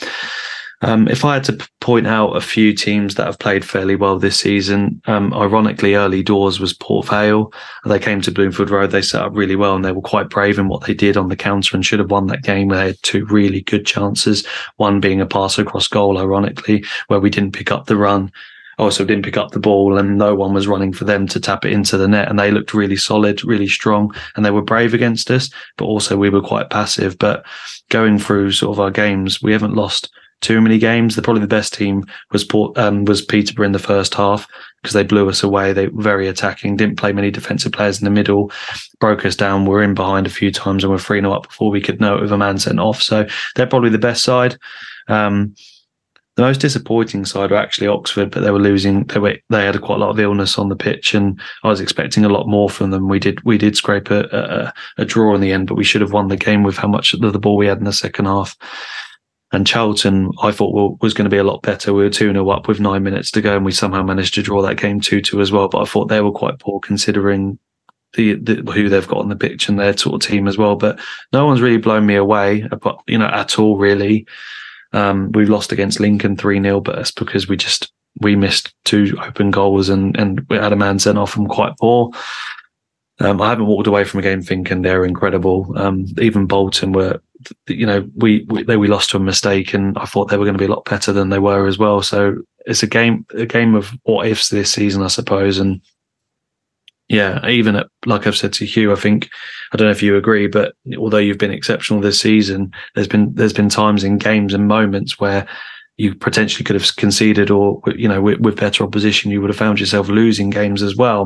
Um, if I had to point out a few teams that have played fairly well this season, um, ironically, early doors was Port Vale. They came to Bloomfield Road, they set up really well, and they were quite brave in what they did on the counter and should have won that game. They had two really good chances, one being a pass across goal, ironically, where we didn't pick up the run. Also didn't pick up the ball and no one was running for them to tap it into the net, and they looked really solid, really strong, and they were brave against us, but also we were quite passive. But going through sort of our games, we haven't lost too many games. The probably the best team was Port, um, was Peterborough in the first half, because they blew us away. They were very attacking, didn't play many defensive players in the middle, broke us down, were in behind a few times and were three nil up before we could know it with a man sent off. So they're probably the best side. Um, The most disappointing side were actually Oxford, but they were losing. They were, they had quite a lot of illness on the pitch, and I was expecting a lot more from them. We did we did scrape a, a, a draw in the end, but we should have won the game with how much of the ball we had in the second half. And Charlton, I thought, well, was going to be a lot better. We were two nil up with nine minutes to go, and we somehow managed to draw that game two two as well. But I thought they were quite poor considering The, the who they've got on the pitch and their sort of team as well. But no one's really blown me away, you know, at all really. Um, we've lost against Lincoln three nil, but that's because we just we missed two open goals and, and we had a man sent off from quite poor. Um, I haven't walked away from a game thinking they're incredible. Um, even Bolton were, you know, we, we they we lost to a mistake, and I thought they were going to be a lot better than they were as well. So it's a game a game of what ifs this season, I suppose. And yeah, even at, like I've said to Hugh, I think, I don't know if you agree, but although you've been exceptional this season, there's been there's been times in games and moments where you potentially could have conceded, or, you know, with, with better opposition, you would have found yourself losing games as well.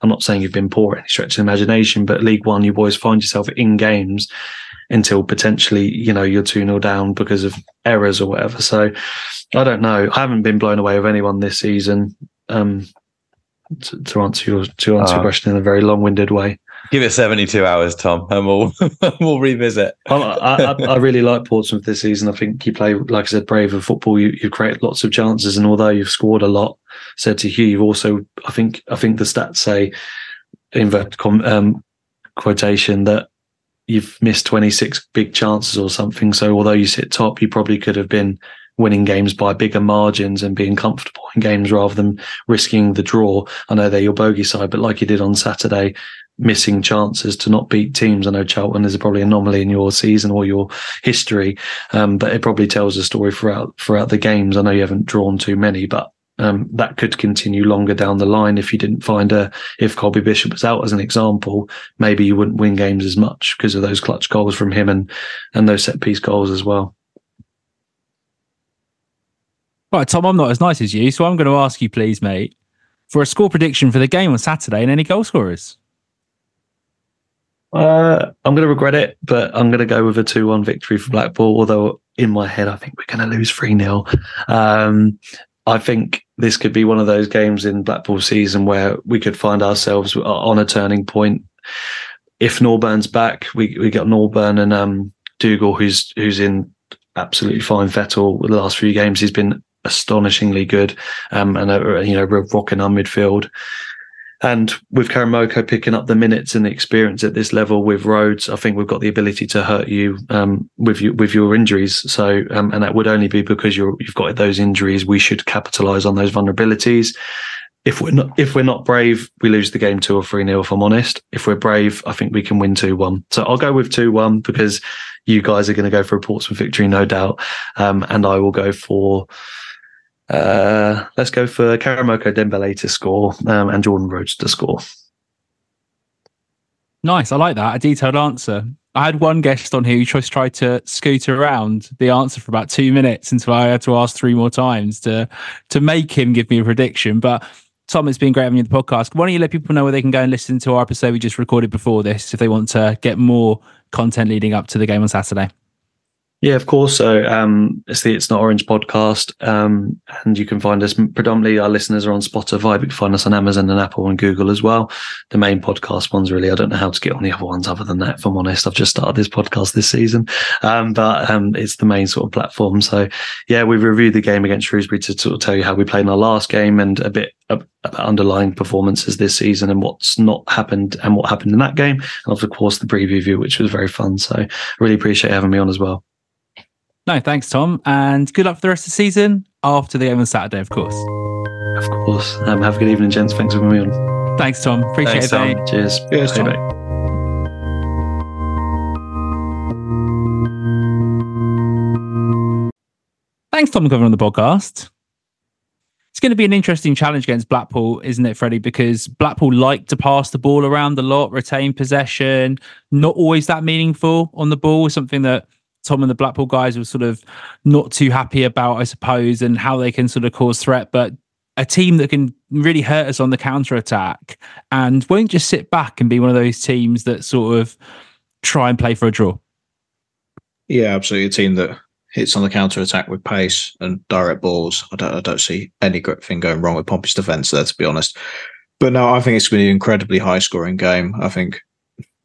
I'm not saying you've been poor at any stretch of imagination, but League One, you always find yourself in games until potentially, you know, you're two nil down because of errors or whatever. So I don't know. I haven't been blown away with anyone this season. Um To, to answer your to answer uh, your question in a very long-winded way, give it seventy-two hours, Tom, and we'll we'll revisit. I, I, I really like Portsmouth this season. I think you play, like I said, brave of football. You you create lots of chances, and although you've scored a lot, said to Hugh, you've also I think I think the stats say, inverted um, quotation, that you've missed twenty-six big chances or something. So although you sit top, you probably could have been winning games by bigger margins and being comfortable in games rather than risking the draw. I know they're your bogey side, but like you did on Saturday, missing chances to not beat teams. I know Charlton is probably an anomaly in your season or your history, um, but it probably tells a story throughout throughout the games. I know you haven't drawn too many, but Um, that could continue longer down the line. If you didn't find a, if Colby Bishop was out as an example, maybe you wouldn't win games as much because of those clutch goals from him and and those set piece goals as well. Right, Tom, I'm not as nice as you, so I'm going to ask you, please, mate, for a score prediction for the game on Saturday and any goal scorers. Uh, I'm going to regret it, but I'm going to go with a two one victory for Blackpool. Although in my head, I think we're going to lose three nil. Um, I think this could be one of those games in Blackpool's season where we could find ourselves on a turning point. If Norburn's back, we we got Norburn and um, Dougal, who's who's in absolutely fine fettle. The last few games, he's been astonishingly good, um, and uh, you know, we're rocking our midfield. And with Karamoko picking up the minutes and the experience at this level with Rhodes, I think we've got the ability to hurt you um, with you, with your injuries. So, um, and that would only be because you're, you've got those injuries. We should capitalise on those vulnerabilities. If we're not, if we're not brave, we lose the game two or three nil. If I'm honest, if we're brave, I think we can win two one. So I'll go with two one because you guys are going to go for a Portsmouth victory, no doubt, um, and I will go for. Uh, let's go for Karamoko Dembele to score um, and Jordan Rhodes to score. Nice, I like that. A detailed answer. I had one guest on here who just tried to scoot around the answer for about two minutes until I had to ask three more times to to make him give me a prediction. But Tom, it's been great having you on the podcast. Why don't you let people know where they can go and listen to our episode we just recorded before this if they want to get more content leading up to the game on Saturday? Yeah, of course. So um, it's the It's Not Orange podcast, um, and you can find us predominantly. Our listeners are on Spotify, but you can find us on Amazon and Apple and Google as well. The main podcast ones, really. I don't know how to get on the other ones other than that, if I'm honest. I've just started this podcast this season, um, but um, it's the main sort of platform. So yeah, we reviewed the game against Shrewsbury to sort of tell you how we played in our last game and a bit about underlying performances this season and what's not happened and what happened in that game, and of course the preview view, which was very fun. So really appreciate having me on as well. No, thanks, Tom. And good luck for the rest of the season after the game on Saturday, of course. Of course. Um, have a good evening, gents. Thanks for having me on. Thanks, Tom. Appreciate thanks, it. Tom. Cheers. Cheers, Tom. Bye. Thanks, Tom, for coming on the podcast. It's going to be an interesting challenge against Blackpool, isn't it, Freddie? Because Blackpool like to pass the ball around a lot, retain possession, not always that meaningful on the ball, something that Tom and the Blackpool guys were sort of not too happy about, I suppose, and how they can sort of cause threat. But a team that can really hurt us on the counter-attack and won't just sit back and be one of those teams that sort of try and play for a draw. Yeah, absolutely. A team that hits on the counter-attack with pace and direct balls. I don't, I don't see any great thing going wrong with Pompey's defence there, to be honest. But no, I think it's going to be an incredibly high-scoring game. I think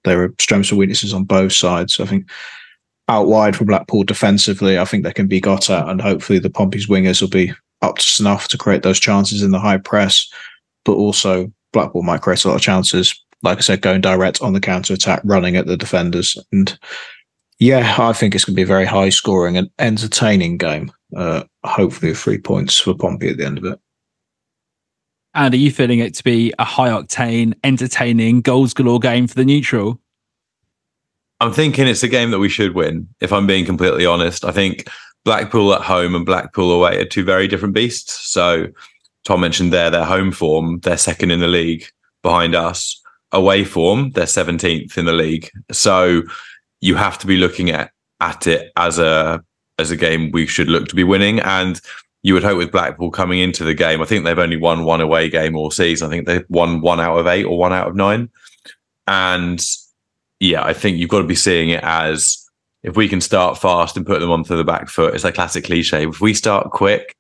there are strengths and weaknesses on both sides. I think out wide for Blackpool defensively, I think they can be got at, and hopefully the Pompey's wingers will be up to snuff to create those chances in the high press. But also Blackpool might create a lot of chances, like I said, going direct on the counter-attack, running at the defenders. And yeah, I think it's going to be a very high-scoring and entertaining game, uh, hopefully with three points for Pompey at the end of it. And are you feeling it to be a high-octane, entertaining, goals galore game for the neutral? I'm thinking it's a game that we should win, if I'm being completely honest. I think Blackpool at home and Blackpool away are two very different beasts. So Tom mentioned there their home form, they're second in the league behind us. Away form, they're seventeenth in the league. So you have to be looking at at it as a as a game we should look to be winning. And you would hope with Blackpool coming into the game, I think they've only won one away game all season. I think they've won one out of eight or one out of nine. And yeah, I think you've got to be seeing it as if we can start fast and put them onto the back foot. It's a classic cliche. If we start quick,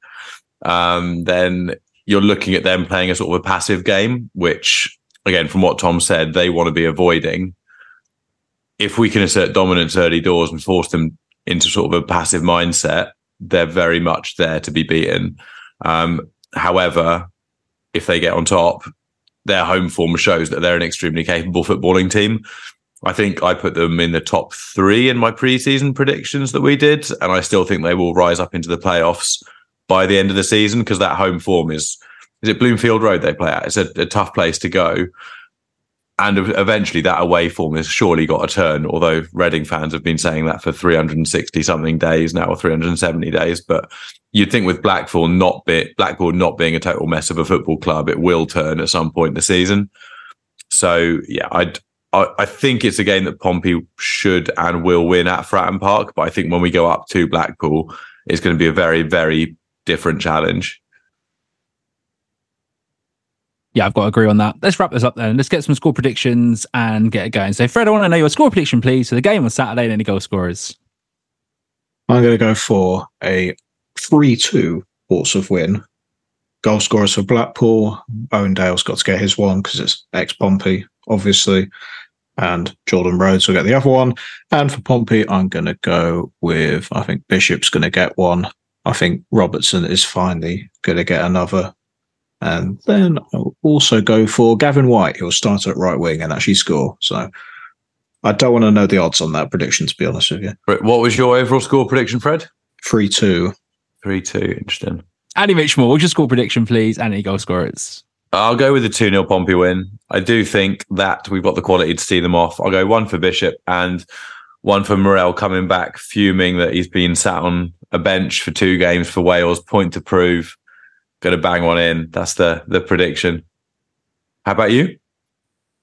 um, then you're looking at them playing a sort of a passive game, which, again, from what Tom said, they want to be avoiding. If we can assert dominance early doors and force them into sort of a passive mindset, they're very much there to be beaten. Um, however, if they get on top, their home form shows that they're an extremely capable footballing team. I think I put them in the top three in my preseason predictions that we did, and I still think they will rise up into the playoffs by the end of the season, because that home form is, is it Bloomfield Road they play at? It's a, a tough place to go. And eventually that away form has surely got a turn, although Reading fans have been saying that for three hundred sixty-something days now, or three hundred seventy days. But you'd think with Blackpool not, be, Blackpool not being a total mess of a football club, it will turn at some point this season. So, yeah, I'd, I I think it's a game that Pompey should and will win at Fratton Park. But I think when we go up to Blackpool, it's going to be a very, very different challenge. Yeah, I've got to agree on that. Let's wrap this up then. Let's get some score predictions and get it going. So, Fred, I want to know your score prediction, please, for the game on Saturday and any goal scorers. I'm going to go for a three two Portsmouth win. Goal scorers for Blackpool. Owen Dale's got to get his one because it's ex-Pompey, obviously. And Jordan Rhodes will get the other one. And for Pompey, I'm going to go with, I think Bishop's going to get one. I think Robertson is finally going to get another. And then I'll also go for Gavin White. He'll start at right wing and actually score. So I don't want to know the odds on that prediction, to be honest with you. What was your overall score prediction, Fred? three two three two Interesting. Andy Mitchell, what's your score prediction, please? And any goal scorers? I'll go with a two nil Pompey win. I do think that we've got the quality to see them off. I'll go one for Bishop and one for Morrell coming back, fuming that he's been sat on a bench for two games for Wales. Point to prove. Going to bang one in. That's the the prediction. How about you?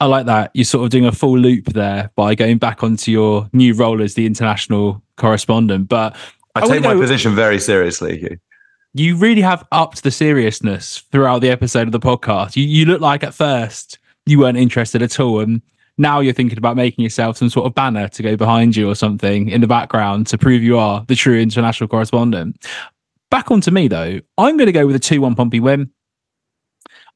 I like that. You're sort of doing a full loop there by going back onto your new role as the international correspondent. But I, I take my know, position very seriously, Hugh. You really have upped the seriousness throughout the episode of the podcast. You, you look like at first you weren't interested at all. And now you're thinking about making yourself some sort of banner to go behind you or something in the background to prove you are the true international correspondent. Back onto me, though. I'm going to go with a two one Pompey win.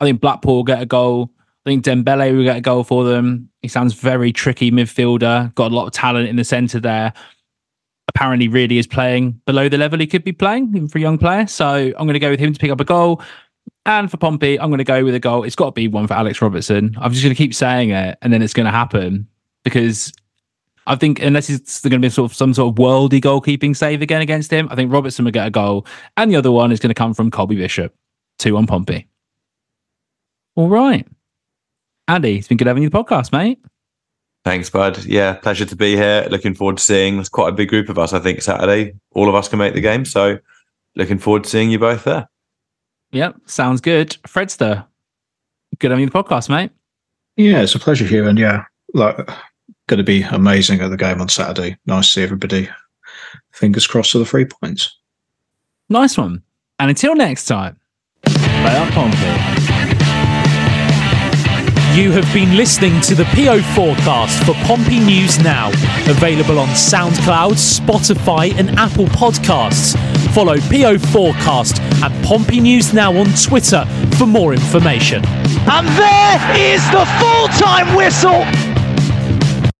I think Blackpool get a goal. I think Dembele will get a goal for them. He sounds very tricky midfielder. Got a lot of talent in the centre there. Apparently really is playing below the level he could be playing, even for a young player. So I'm going to go with him to pick up a goal. And for Pompey, I'm going to go with a goal. It's got to be one for Alex Robertson. I'm just going to keep saying it, and then it's going to happen. Because I think unless it's going to be sort of some sort of worldy goalkeeping save again against him, I think Robertson will get a goal. And the other one is going to come from Colby Bishop. two one Pompey. All right. Andy, it's been good having you on the podcast, mate. Thanks, bud. Yeah, pleasure to be here. Looking forward to seeing, there's quite a big group of us, I think, Saturday. All of us can make the game. So looking forward to seeing you both there. Yep, sounds good. Fredster, good having you on the podcast, mate. Yeah, it's a pleasure, Hugh. And yeah, like... going to be amazing at the game on Saturday. Nice to see everybody. Fingers crossed for the three points. Nice one. And until next time, play up Pompey. You have been listening to the P O Forecast for Pompey News Now, available on SoundCloud, Spotify and Apple Podcasts. Follow P O Forecast and Pompey News Now on Twitter for more information. And there is the full-time whistle.